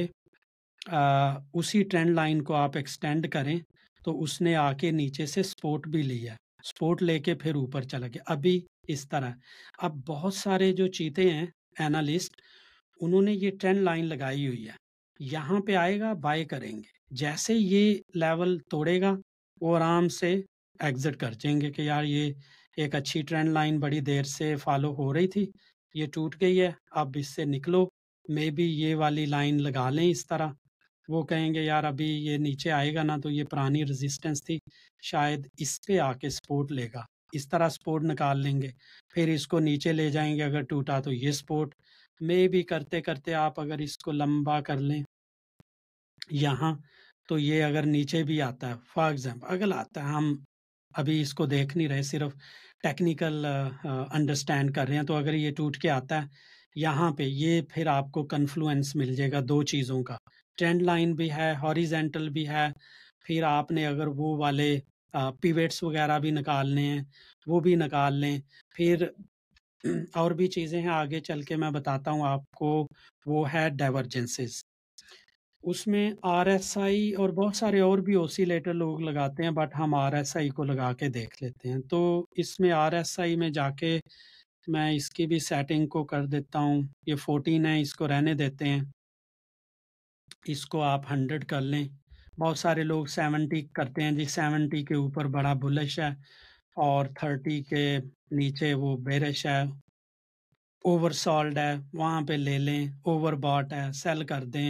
اسی ٹرینڈ لائن کو آپ ایکسٹینڈ کریں تو اس نے آ کے نیچے سے سپورٹ بھی لیا, سپورٹ لے کے پھر اوپر چلا گیا. ابھی اس طرح اب بہت سارے جو چیتے ہیں اینالسٹ, انہوں نے یہ ٹرینڈ لائن لگائی ہوئی ہے, یہاں پہ آئے گا بائی کریں گے, جیسے یہ لیول توڑے گا وہ آرام سے ایگزٹ کر جائیں گے کہ یار یہ ایک اچھی ٹرینڈ لائن بڑی دیر سے فالو ہو رہی تھی, یہ ٹوٹ گئی ہے, اب اس سے نکلو, مے بی یہ والی لائن لگا لیں اس طرح. وہ کہیں گے یار ابھی یہ نیچے آئے گا نا, تو یہ پرانی ریزسٹنس تھی, شاید اس پہ آ کے سپورٹ لے گا, اس طرح سپورٹ نکال لیں گے, پھر اس کو نیچے لے جائیں گے, اگر ٹوٹا تو یہ سپورٹ, میں بھی کرتے کرتے آپ اگر اس کو لمبا کر لیں یہاں تو یہ اگر نیچے بھی آتا ہے, فار ایگزامپل اگر آتا ہے, ہم ابھی اس کو دیکھ نہیں رہے, صرف ٹیکنیکل انڈرسٹینڈ کر رہے ہیں, تو اگر یہ ٹوٹ کے آتا ہے یہاں پہ, یہ پھر آپ کو کنفلوئنس مل جائے گا دو چیزوں کا, ٹرینڈ لائن بھی ہے, ہاریزینٹل بھی ہے, پھر آپ نے اگر وہ والے پیوٹس وغیرہ بھی نکالنے ہیں وہ بھی نکال لیں, پھر اور بھی چیزیں ہیں آگے چل کے میں بتاتا ہوں آپ کو, وہ ہے ڈائیورجنسز. اس میں آر ایس آئی اور بہت سارے اور بھی اوسیلیٹر لوگ لگاتے ہیں, بٹ ہم آر ایس آئی کو لگا کے دیکھ لیتے ہیں. تو اس میں آر ایس آئی میں جا کے میں اس کی بھی سیٹنگ کو کر دیتا ہوں, یہ 14 ہے, اس کو رہنے دیتے ہیں, اس کو آپ 100 کر لیں. بہت سارے لوگ 70 کرتے ہیں جی, 70 کے اوپر بڑا بلش ہے اور 30 کے نیچے وہ بیرش ہے, اوور سالڈ ہے, وہاں پہ لے لیں, اوور باٹ ہے سیل کر دیں,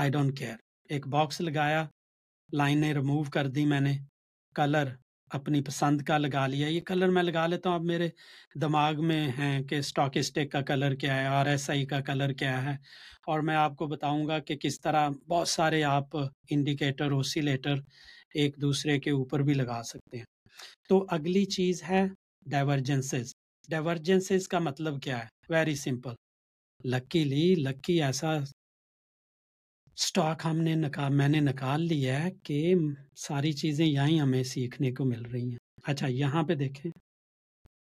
آئی ڈونٹ کیئر. ایک باکس لگایا, لائنیں ریموو کر دی میں نے, کلر اپنی پسند کا لگا لیا, یہ کلر میں لگا لیتا ہوں, اب میرے دماغ میں ہیں کہ اسٹاکسٹک کا کلر کیا ہے, آر ایس آئی کا کلر کیا ہے, اور میں آپ کو بتاؤں گا کہ کس طرح بہت سارے آپ انڈیکیٹر اوسیلیٹر ایک دوسرے کے اوپر بھی لگا سکتے ہیں. تو اگلی چیز ہے ڈائیورجنسز. ڈائیورجنسز کا مطلب کیا ہے؟ Very simple. لکی ایسا سٹاک ہم نے میں نے نکال لیا ہے کہ ساری چیزیں یہیں ہمیں سیکھنے کو مل رہی ہیں. اچھا یہاں پہ دیکھیں,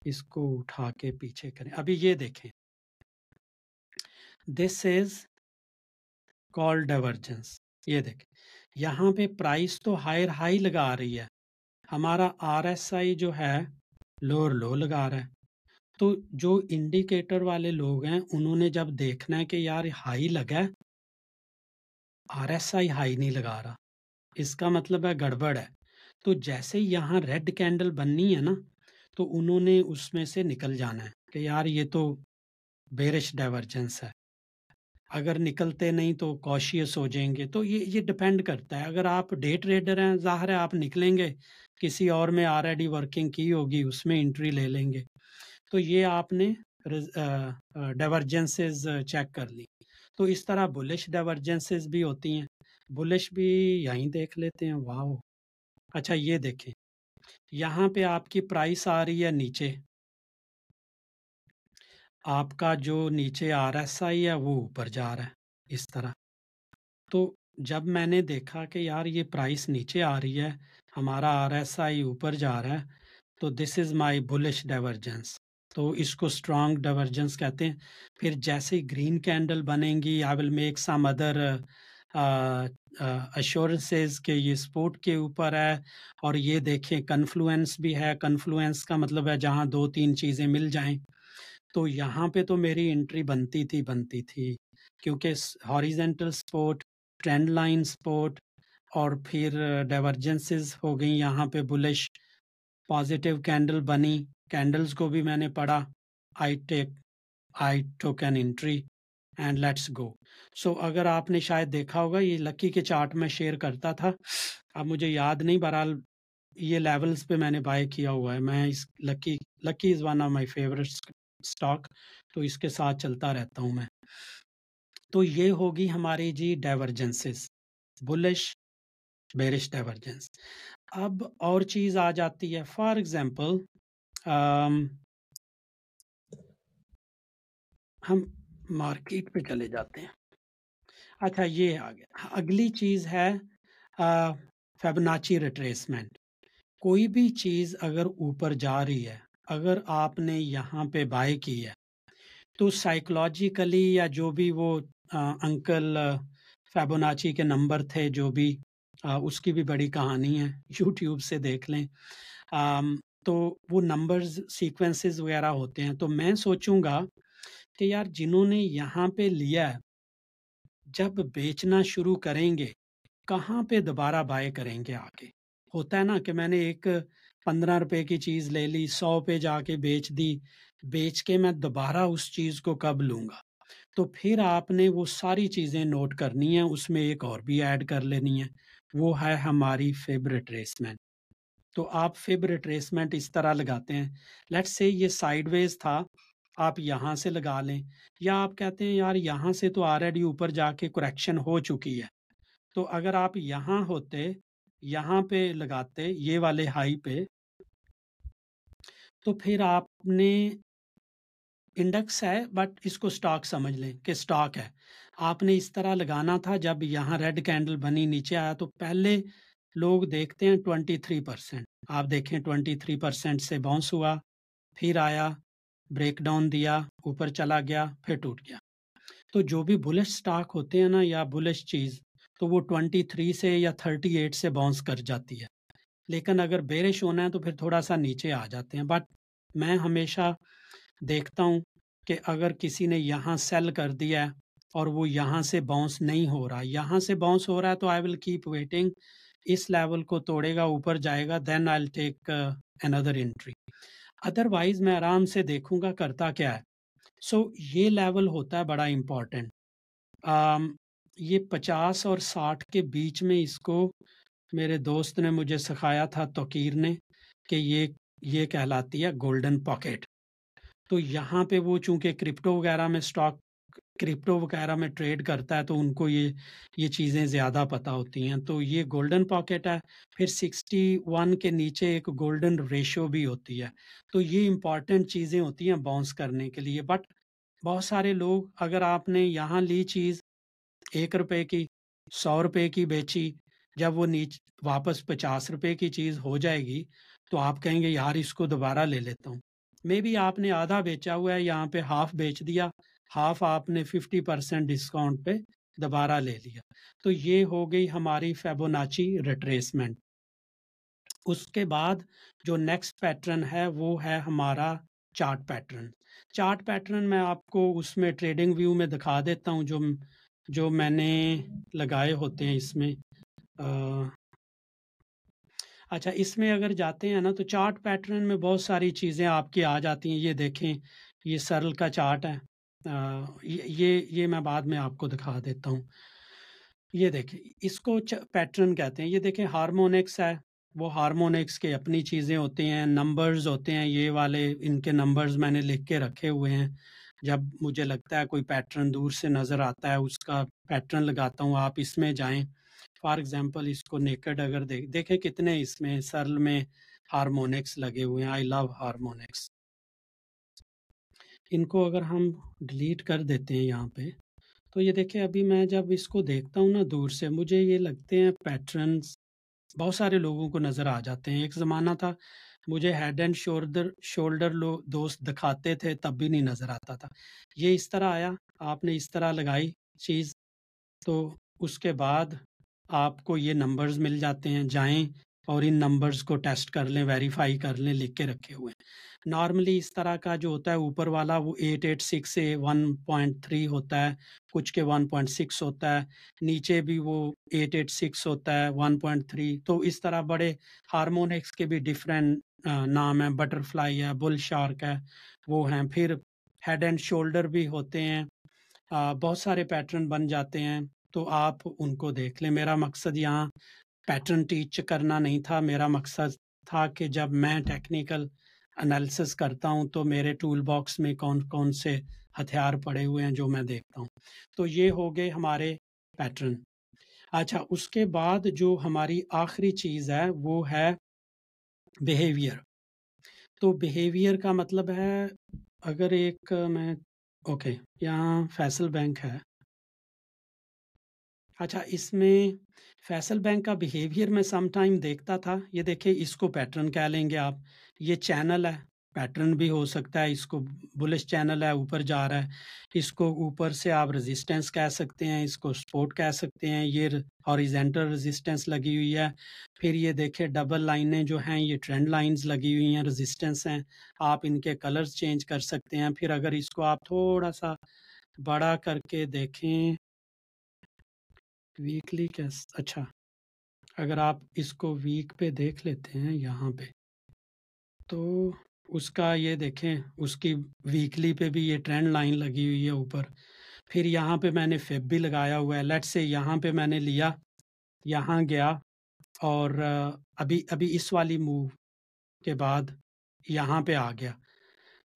اس کو اٹھا کے پیچھے کریں, ابھی یہ دیکھیں, دس از کال ڈائیورجنس. یہ دیکھیں یہاں پہ پرائس تو ہائر ہائی لگا رہی ہے, ہمارا آر ایس آئی جو ہے لوور لو لگا رہا ہے. تو جو انڈیکیٹر والے لوگ ہیں انہوں نے جب دیکھنا ہے کہ یار ہائی لگا, آر ایس آئی ہائی نہیں لگا رہا, اس کا مطلب ہے گڑبڑ ہے. تو جیسے یہاں ریڈ کینڈل بننی ہے نا, تو انہوں نے اس میں سے نکل جانا ہے کہ یار یہ تو بیرش ڈائیورجنس ہے. اگر نکلتے نہیں تو کوشیس ہو جائیں گے. تو یہ ڈپینڈ کرتا ہے, اگر آپ ڈے ٹریڈر ہیں ظاہر ہے آپ نکلیں گے, کسی اور میں آلریڈی ورکنگ کی ہوگی اس میں انٹری لے لیں گے. تو یہ آپ نے ڈائیورجنسز چیک کر لی. تو اس طرح بلش ڈائیورجنسز بھی ہوتی ہیں, بلش بھی یہیں دیکھ لیتے ہیں. واو, اچھا یہ دیکھیں یہاں پہ آپ کی پرائس آ رہی ہے نیچے, آپ کا جو نیچے آر ایس آئی ہے وہ اوپر جا رہا ہے اس طرح. تو جب میں نے دیکھا کہ یار یہ پرائس نیچے آ رہی ہے, ہمارا آر ایس آئی اوپر جا رہا ہے, تو دس از مائی بلش ڈائیورجنس. تو اس کو اسٹرانگ ڈائیورجنس کہتے ہیں. پھر جیسے گرین کینڈل بنے گی, I will make some other assurances کہ یہ سپورٹ کے اوپر ہے. اور یہ دیکھیں کنفلوئنس بھی ہے, کنفلوئنس کا مطلب ہے جہاں دو تین چیزیں مل جائیں. تو یہاں پہ تو میری انٹری بنتی تھی کیونکہ horizontal support, trend line support, اور پھر ڈائیورجنسز ہو گئیں. یہاں پہ بلش پازیٹیو کینڈل بنی, کینڈلز کو بھی میں نے پڑھا, I took an entry and let's go. So اگر آپ نے شاید دیکھا ہوگا یہ لکی کے چارٹ میں شیئر کرتا تھا, اب مجھے یاد نہیں, بہرحال یہ لیولز پہ میں نے بائی کیا ہوا ہے. میں اس Lucky is one of my favourite stock, تو اس کے ساتھ چلتا رہتا ہوں میں. تو یہ ہوگی ہماری جی ڈائیورجنسز, بلش بیرش ڈائیورجنس. اب اور چیز آ جاتی ہے, فار ایگزامپل ہم مارکیٹ پہ چلے جاتے ہیں. اچھا یہ آ گیا, اگلی چیز ہے فیبناچی ریٹریسمنٹ. کوئی بھی چیز اگر اوپر جا رہی ہے, اگر آپ نے یہاں پہ بائی کی ہے تو سائیکولوجیکلی یا جو بھی وہ انکل فیبوناچی کے نمبر تھے جو بھی اس کی بھی بڑی کہانی ہے، یوٹیوب سے دیکھ لیں، تو وہ نمبرز سیکوینسز وغیرہ ہوتے ہیں. تو میں سوچوں گا کہ یار جنہوں نے یہاں پہ لیا ہے جب بیچنا شروع کریں گے کہاں پہ دوبارہ بائے کریں گے آگے؟ ہوتا ہے نا کہ میں نے ایک 15 روپے کی چیز لے لی، 100 پہ جا کے بیچ دی، بیچ کے میں دوبارہ اس چیز کو کب لوں گا؟ تو پھر آپ نے وہ ساری چیزیں نوٹ کرنی ہیں، اس میں ایک اور بھی ایڈ کر لینی ہے، وہ ہے ہماری فیب ریٹریسمنٹ. تو آپ فیب ریٹریسمنٹ اس طرح لگاتے ہیں، لیٹس سے یہ سائیڈ ویز تھا، آپ یہاں سے لگا لیں، یا آپ کہتے ہیں یار یہاں سے تو آلریڈی اوپر جا کے کریکشن ہو چکی ہے، تو اگر آپ یہاں ہوتے، یہاں پہ لگاتے یہ والے ہائی پہ، تو پھر آپ نے انڈیکس ہے بٹ اس کو سٹاک سمجھ لیں کہ سٹاک ہے، آپ نے اس طرح لگانا تھا. جب یہاں ریڈ کینڈل بنی نیچے آیا تو پہلے لوگ دیکھتے ہیں 23%، آپ دیکھیں 23% سے باؤنس ہوا، پھر آیا بریک ڈاؤن دیا، اوپر چلا گیا، پھر ٹوٹ گیا. تو جو بھی بلش سٹاک ہوتے ہیں نا یا بلش چیز، تو وہ 23 سے یا 38 سے باؤنس کر جاتی ہے، لیکن اگر بیرش ہونا ہے تو پھر تھوڑا سا نیچے آ جاتے ہیں. بٹ میں ہمیشہ دیکھتا ہوں کہ اگر کسی نے یہاں سیل کر دیا ہے اور وہ یہاں سے باؤنس نہیں ہو رہا، یہاں سے باؤنس ہو رہا ہے، تو آئی ول کیپ ویٹنگ، اس لیول کو توڑے گا، اوپر جائے گا، دین I will take another entry, otherwise میں آرام سے دیکھوں گا کرتا کیا ہے. سو یہ لیول ہوتا ہے بڑا امپورٹنٹ، یہ 50 اور 60 کے بیچ میں، اس کو میرے دوست نے مجھے سکھایا تھا توقیر نے، کہ یہ کہلاتی ہے گولڈن پاکٹ. تو یہاں پہ وہ چونکہ کرپٹو وغیرہ میں سٹاک، کرپٹو وغیرہ میں ٹریڈ کرتا ہے تو ان کو یہ چیزیں زیادہ پتہ ہوتی ہیں. تو یہ گولڈن پاکٹ ہے. پھر 61 کے نیچے ایک گولڈن ریشو بھی ہوتی ہے. تو یہ امپورٹنٹ چیزیں ہوتی ہیں باؤنس کرنے کے لیے. بٹ بہت سارے لوگ، اگر آپ نے یہاں لی چیز 1 روپے کی، 100 روپے کی بیچی، جب وہ واپس 50 روپے کی چیز ہو جائے گی تو آپ کہیں گے یار اس کو دوبارہ لے لیتا ہوں. میں بھی آپ نے آدھا بیچا ہوا ہے، یہاں پہ ہاف بیچ دیا، ہاف آپ نے 50% ڈسکاؤنٹ پہ دوبارہ لے لیا. تو یہ ہو گئی ہماری فیبوناچی ریٹریسمنٹ. اس کے بعد جو نیکسٹ پیٹرن ہے وہ ہے ہمارا چارٹ پیٹرن. چارٹ پیٹرن میں آپ کو اس میں ٹریڈنگ ویو میں دکھا دیتا ہوں جو میں نے لگائے ہوتے ہیں اس میں. اچھا، اس میں اگر جاتے ہیں نا تو چارٹ پیٹرن میں بہت ساری چیزیں آپ کی آ جاتی ہیں. یہ دیکھیں، یہ سرل کا چارٹ ہے، یہ میں بعد میں آپ کو دکھا دیتا ہوں. یہ دیکھیں، اس کو پیٹرن کہتے ہیں. یہ دیکھیں ہارمونکس ہے، وہ ہارمونکس کے اپنی چیزیں ہوتے ہیں، نمبرز ہوتے ہیں، یہ والے ان کے نمبرز میں نے لکھ کے رکھے ہوئے ہیں. جب مجھے لگتا ہے کوئی پیٹرن دور سے نظر آتا ہے اس کا پیٹرن لگاتا ہوں. آپ اس میں جائیں، فار ایگزامپل اس کو نیکڈ اگر دیکھیں کتنے اس میں سرل میں ہارمونکس لگے ہوئے ہیں. آئی لو ہارمونکس. ان کو اگر ہم ڈیلیٹ کر دیتے ہیں یہاں پہ، تو یہ دیکھیں ابھی میں جب اس کو دیکھتا ہوں نا دور سے، مجھے یہ لگتے ہیں پیٹرنز بہت سارے لوگوں کو نظر آ جاتے ہیں. ایک زمانہ تھا مجھے ہیڈ اینڈ شولڈر دوست دکھاتے تھے تب بھی نہیں نظر آتا تھا. یہ اس طرح آیا، آپ نے اس طرح لگائی چیز، تو اس کے بعد آپ کو یہ نمبرز مل جاتے ہیں. جائیں اور ان نمبرز کو ٹیسٹ کر لیں، ویریفائی کر لیں، لکھ کے رکھے ہوئے ہیں. نارملی اس طرح کا جو ہوتا ہے اوپر والا وہ 886 سے 1.3 ہوتا ہے، کچھ کے 1.6 ہوتا ہے، نیچے بھی وہ 886 ہوتا ہے 1.3. تو اس طرح بڑے ہارمونکس کے بھی ڈیفرنٹ نام ہیں، بٹر فلائی ہے، بل شارک ہے، وہ ہیں. پھر ہیڈ اینڈ شولڈر بھی ہوتے ہیں، بہت سارے پیٹرن بن جاتے ہیں. تو آپ ان کو دیکھ لیں. میرا مقصد یہاں پیٹرن ٹیچ کرنا نہیں تھا، میرا مقصد تھا کہ جب میں ٹیکنیکل انالیسس کرتا ہوں تو میرے ٹول باکس میں کون کون سے ہتھیار پڑے ہوئے ہیں جو میں دیکھتا ہوں. تو یہ ہو گئے ہمارے پیٹرن. اچھا، اس کے بعد جو ہماری آخری چیز ہے وہ ہے بیہیویئر. تو بیہیویئر کا مطلب ہے، اگر ایک میں یہاں فیصل بینک ہے. اچھا، اس میں فیصل بینک کا بیہیویئر میں سم ٹائم دیکھتا تھا. یہ دیکھیں، اس کو پیٹرن کہہ لیں گے آپ. یہ چینل ہے، پیٹرن بھی ہو سکتا ہے. اس کو بلش چینل ہے, اوپر جا رہا ہے, اس کو اوپر سے آپ ریزسٹنس کہہ سکتے ہیں, اس کو سپورٹ کہہ سکتے ہیں. یہ ہاریزنٹل ریزسٹنس لگی ہوئی ہے. پھر یہ دیکھیں ڈبل لائنیں جو ہیں یہ ٹرینڈ لائنز لگی ہوئی ہیں, ریزسٹنس ہیں. آپ ان کے کلرز چینج کر سکتے ہیں. پھر اگر اس کو آپ تھوڑا سا بڑا کر کے دیکھیں ویکلی کیس, اچھا اگر آپ اس کو ویک پہ دیکھ لیتے ہیں یہاں پہ, تو اس کا یہ دیکھیں اس کی ویکلی پہ بھی یہ ٹرینڈ لائن لگی ہوئی ہے اوپر. پھر یہاں پہ میں نے فیب بھی لگایا ہوا ہے. لیٹ سے یہاں پہ میں نے لیا, یہاں گیا اور ابھی ابھی اس والی موو کے بعد یہاں پہ آ گیا.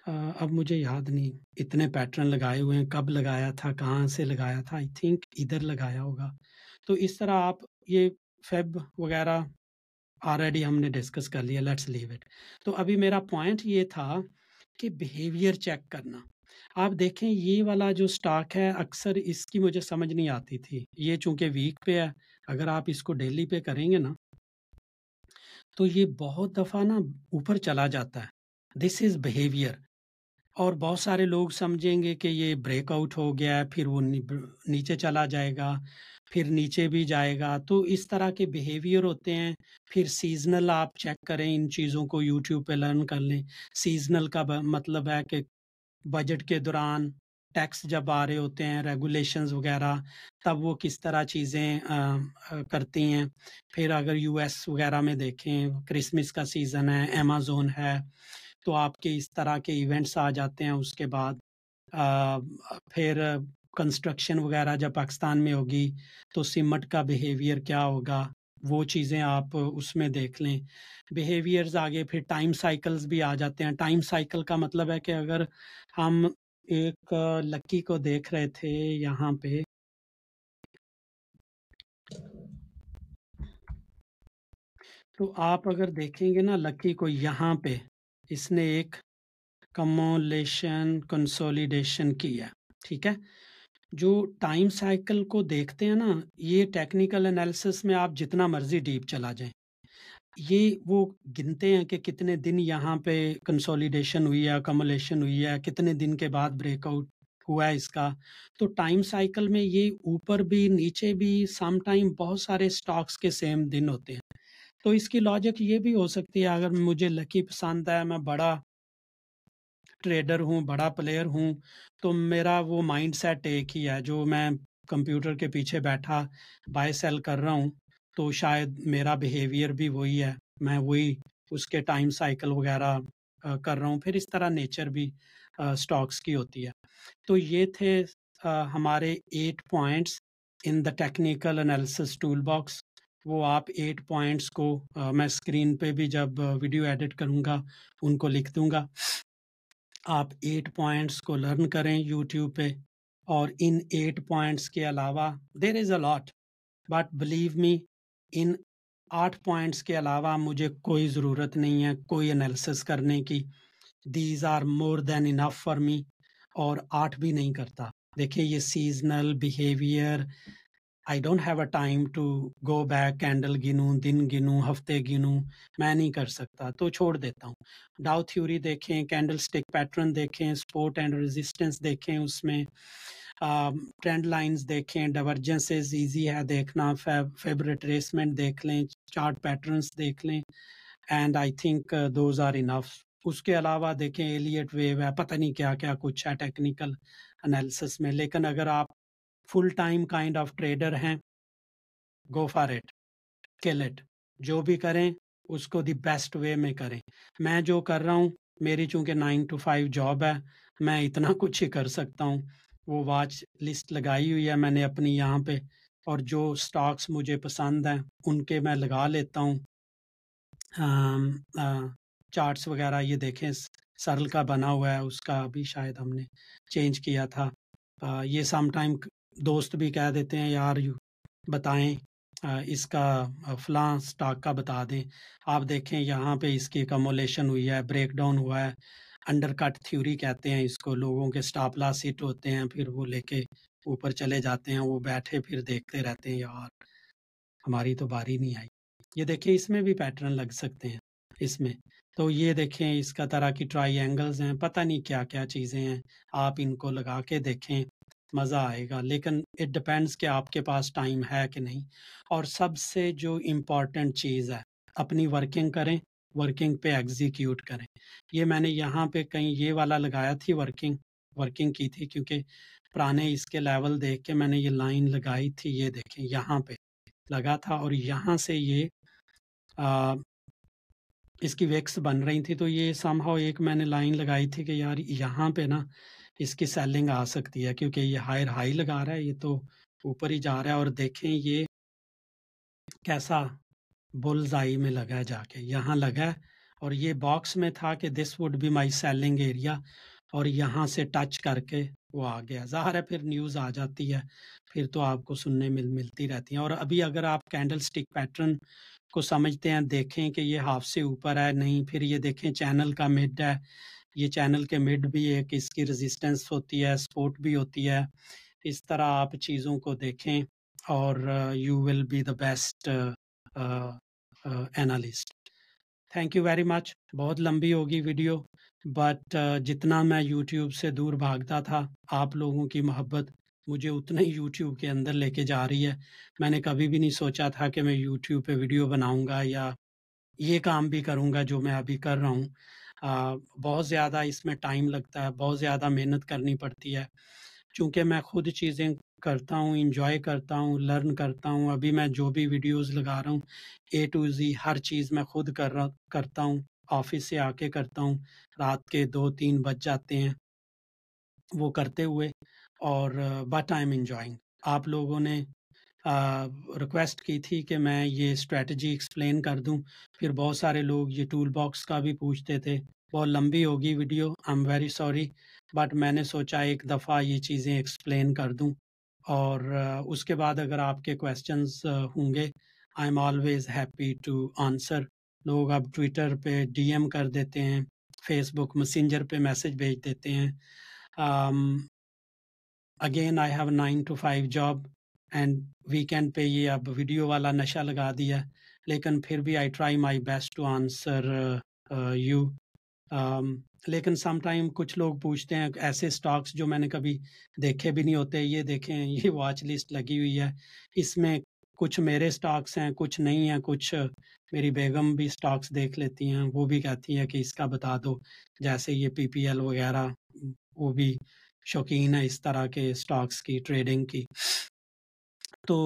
اب مجھے یاد نہیں اتنے پیٹرن لگائے ہوئے ہیں, کب لگایا تھا, کہاں سے لگایا تھا, آئی تھنک ادھر لگایا ہوگا. تو اس طرح آپ یہ فیب وغیرہ آلریڈی ہم نے ڈسکس کر لیا, لیٹس لیو اٹ. تو ابھی میرا پوائنٹ یہ تھا کہ بیہیویئر چیک کرنا. آپ دیکھیں یہ والا جو سٹاک ہے اکثر اس کی مجھے سمجھ نہیں آتی تھی, یہ چونکہ ویک پہ ہے. اگر آپ اس کو ڈیلی پہ کریں گے نا تو یہ بہت دفعہ نا اوپر چلا جاتا ہے. This is behaviour. اور بہت سارے لوگ سمجھیں گے کہ یہ بریک آؤٹ ہو گیا ہے, پھر وہ نیچے چلا جائے گا, پھر نیچے بھی جائے گا. تو اس طرح کے بیہیویئر ہوتے ہیں. پھر سیزنل آپ چیک کریں, ان چیزوں کو یوٹیوب پہ لرن کر لیں. سیزنل کا مطلب ہے کہ بجٹ کے دوران ٹیکس جب آ رہے ہوتے ہیں, ریگولیشنز وغیرہ, تب وہ کس طرح چیزیں کرتی ہیں. پھر اگر یو ایس وغیرہ میں دیکھیں کرسمس کا سیزن ہے, ایمازون ہے, تو آپ کے اس طرح کے ایونٹس آ جاتے ہیں. اس کے بعد پھر کنسٹرکشن وغیرہ جب پاکستان میں ہوگی تو سیمٹ کا بیہیویئر کیا ہوگا, وہ چیزیں آپ اس میں دیکھ لیں. بیہیویئرز آگے پھر ٹائم سائیکلز بھی آ جاتے ہیں. ٹائم سائیکل کا مطلب ہے کہ اگر ہم ایک لکی کو دیکھ رہے تھے یہاں پہ, تو آپ اگر دیکھیں گے نا لکی کو یہاں پہ اس نے ایک کمولیشن کنسولیڈیشن کیا, ٹھیک ہے. جو ٹائم سائیکل کو دیکھتے ہیں نا, یہ ٹیکنیکل انالیسس میں آپ جتنا مرضی ڈیپ چلا جائیں, یہ وہ گنتے ہیں کہ کتنے دن یہاں پہ کنسولیڈیشن ہوئی ہے, کمولیشن ہوئی ہے, کتنے دن کے بعد بریک آؤٹ ہوا ہے اس کا. تو ٹائم سائیکل میں یہ اوپر بھی نیچے بھی سم ٹائم بہت سارے سٹاکس کے سیم دن ہوتے ہیں. تو اس کی لاجک یہ بھی ہو سکتی ہے, اگر مجھے لکی پسند ہے, میں بڑا ٹریڈر ہوں, بڑا پلیئر ہوں, تو میرا وہ مائنڈ سیٹ ایک ہی ہے. جو میں کمپیوٹر کے پیچھے بیٹھا بائی سیل کر رہا ہوں تو شاید میرا بیہیویئر بھی وہی ہے, میں وہی اس کے ٹائم سائیکل وغیرہ کر رہا ہوں. پھر اس طرح نیچر بھی سٹاکس کی ہوتی ہے. تو یہ تھے ہمارے 8 points in the technical analysis tool box. وہ آپ 8 پوائنٹس کو میں اسکرین پہ بھی جب ویڈیو ایڈٹ کروں گا ان کو لکھ دوں گا. آپ 8 پوائنٹس کو لرن کریں یوٹیوب پہ. اور ان 8 پوائنٹس کے علاوہ there is a lot, but believe me in 8 points کے علاوہ مجھے کوئی ضرورت نہیں ہے کوئی انالیسس کرنے کی. These are more than enough for me. اور 8 بھی نہیں کرتا. دیکھیں یہ seasonal behaviour, I don't have a time to go back, candle گنوں, دن گنوں, ہفتے گنوں, میں نہیں کر سکتا تو چھوڑ دیتا ہوں. ڈاؤ تھیوری دیکھیں, کینڈل سٹک پیٹرن دیکھیں, سپورٹ اینڈ ریزسٹنس دیکھیں, اس میں ٹرینڈ لائنز دیکھیں, ڈائیورجنسز ایزی ہے دیکھنا, فیب ریٹریسمنٹ دیکھ لیں, چارٹ پیٹرنز دیکھ لیں, and I think those are enough. اس کے علاوہ دیکھیں ایلیٹ ویو ہے, پتہ نہیں کیا کیا کچھ ہے ٹیکنیکل انالیسس میں. لیکن اگر آپ full time kind of trader ہیں, go for it, kill it. جو بھی کریں اس کو دی بیسٹ وے میں کریں. میں جو کر رہا ہوں, میری چونکہ 9 to 5 جاب ہے, میں اتنا کچھ ہی کر سکتا ہوں. وہ واچ لسٹ لگائی ہوئی ہے میں نے اپنی یہاں پہ, اور جو سٹاکس مجھے پسند ہیں ان کے میں لگا لیتا ہوں چارٹس وغیرہ. یہ دیکھیں سرل کا بنا ہوا ہے, اس کا بھی شاید ہم نے چینج کیا تھا. یہ سم ٹائم دوست بھی کہہ دیتے ہیں یار بتائیں اس کا فلاں سٹاک کا بتا دیں. آپ دیکھیں یہاں پہ اس کی کمولیشن ہوئی ہے, بریک ڈاؤن ہوا ہے, انڈر کٹ تھیوری کہتے ہیں اس کو. لوگوں کے سٹاپ لاس ہٹ ہوتے ہیں, پھر وہ لے کے اوپر چلے جاتے ہیں, وہ بیٹھے پھر دیکھتے رہتے ہیں یار ہماری تو باری نہیں آئی. یہ دیکھیں اس میں بھی پیٹرن لگ سکتے ہیں. اس میں تو یہ دیکھیں اس کا طرح کی ٹرائی اینگلز ہیں, پتہ نہیں کیا کیا چیزیں ہیں, آپ ان کو لگا کے دیکھیں, مزہ آئے گا. لیکن اٹ ڈپینڈس کہ آپ کے پاس ٹائم ہے کہ نہیں. اور سب سے جو امپورٹنٹ چیز ہے, اپنی ورکنگ کریں, ورکنگ پہ ایگزیکیوٹ کریں. یہ میں نے یہاں پہ کہیں یہ والا لگایا تھی, ورکنگ کی تھی, کیونکہ پرانے اس کے لیول دیکھ کے میں نے یہ لائن لگائی تھی. یہ دیکھیں یہاں پہ لگا تھا اور یہاں سے یہ اس کی ویکس بن رہی تھی, تو یہ سم ہاؤ ایک میں نے لائن لگائی تھی کہ یار یہاں پہ نا اس کی سیلنگ آ سکتی ہے, کیونکہ یہ ہائر ہائی لگا رہا ہے, یہ تو اوپر ہی جا رہا ہے. اور دیکھیں یہ کیسا بلز آئی میں لگا ہے, جا کے یہاں لگا ہے, اور یہ باکس میں تھا کہ this would be my selling area, اور یہاں سے ٹچ کر کے وہ آ گیا. ظاہر ہے پھر نیوز آ جاتی ہے, پھر تو آپ کو سننے ملتی رہتی ہیں. اور ابھی اگر آپ کینڈل سٹک پیٹرن کو سمجھتے ہیں, دیکھیں کہ یہ ہاف سے اوپر ہے نہیں, پھر یہ دیکھیں چینل کا مڈ ہے, یہ چینل کے مڈ بھی ایک اس کی ریزسٹنس ہوتی ہے, سپورٹ بھی ہوتی ہے. اس طرح آپ چیزوں کو دیکھیں اور you will be the best analyst. Thank you very much. بہت لمبی ہوگی ویڈیو, بٹ جتنا میں یوٹیوب سے دور بھاگتا تھا, آپ لوگوں کی محبت مجھے اتنا ہی یوٹیوب کے اندر لے کے جا رہی ہے. میں نے کبھی بھی نہیں سوچا تھا کہ میں یوٹیوب پہ ویڈیو بناؤں گا یا یہ کام بھی کروں گا جو میں ابھی کر رہا ہوں. بہت زیادہ اس میں ٹائم لگتا ہے, بہت زیادہ محنت کرنی پڑتی ہے. چونکہ میں خود چیزیں کرتا ہوں, انجوائے کرتا ہوں, لرن کرتا ہوں. ابھی میں جو بھی ویڈیوز لگا رہا ہوں اے ٹو زی ہر چیز میں خود کرتا ہوں, آفس سے آ کے کرتا ہوں, رات کے 2-3 بج جاتے ہیں وہ کرتے ہوئے. اور بٹ آئی ایم انجوائنگ. آپ لوگوں نے ریکویسٹ کی تھی کہ میں یہ اسٹریٹجی ایکسپلین کر دوں, پھر بہت سارے لوگ یہ ٹول باکس کا بھی پوچھتے تھے. بہت لمبی ہوگی video, I am very sorry, but میں نے سوچا ایک دفعہ یہ چیزیں ایکسپلین کر دوں. اور اس کے بعد اگر آپ کے کویسچنز ہوں گے, I am always happy to answer. لوگ اب ٹویٹر پہ ڈی ایم کر دیتے ہیں, فیس بک میسنجر پہ میسج بھیج دیتے ہیں. Again I have 9 to 5 job and weekend پہ یہ اب ویڈیو والا نشہ لگا دیا, لیکن پھر بھی I try my best to answer you. لیکن سم ٹائم کچھ لوگ پوچھتے ہیں ایسے سٹاکس جو میں نے کبھی دیکھے بھی نہیں ہوتے. یہ دیکھیں یہ واچ لسٹ لگی ہوئی ہے, اس میں کچھ میرے سٹاکس ہیں, کچھ نہیں ہیں, کچھ میری بیگم بھی سٹاکس دیکھ لیتی ہیں, وہ بھی کہتی ہے کہ اس کا بتا دو. جیسے یہ پی پی ایل وغیرہ, وہ بھی شوقین ہے اس طرح کے سٹاکس کی, ٹریڈنگ کی. تو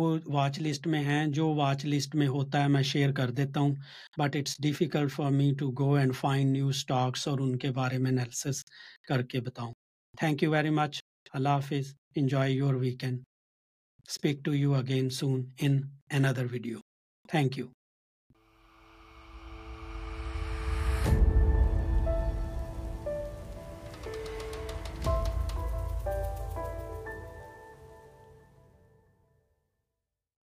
وہ واچ لسٹ میں ہیں, جو واچ لسٹ میں ہوتا ہے میں شیئر کر دیتا ہوں. But it's difficult for me to go and find new stocks اور ان کے بارے میں انالیسس کر کے بتاؤں. Thank you very much. اللہ حافظ. Enjoy your weekend. Speak to you again soon in another video. Thank you.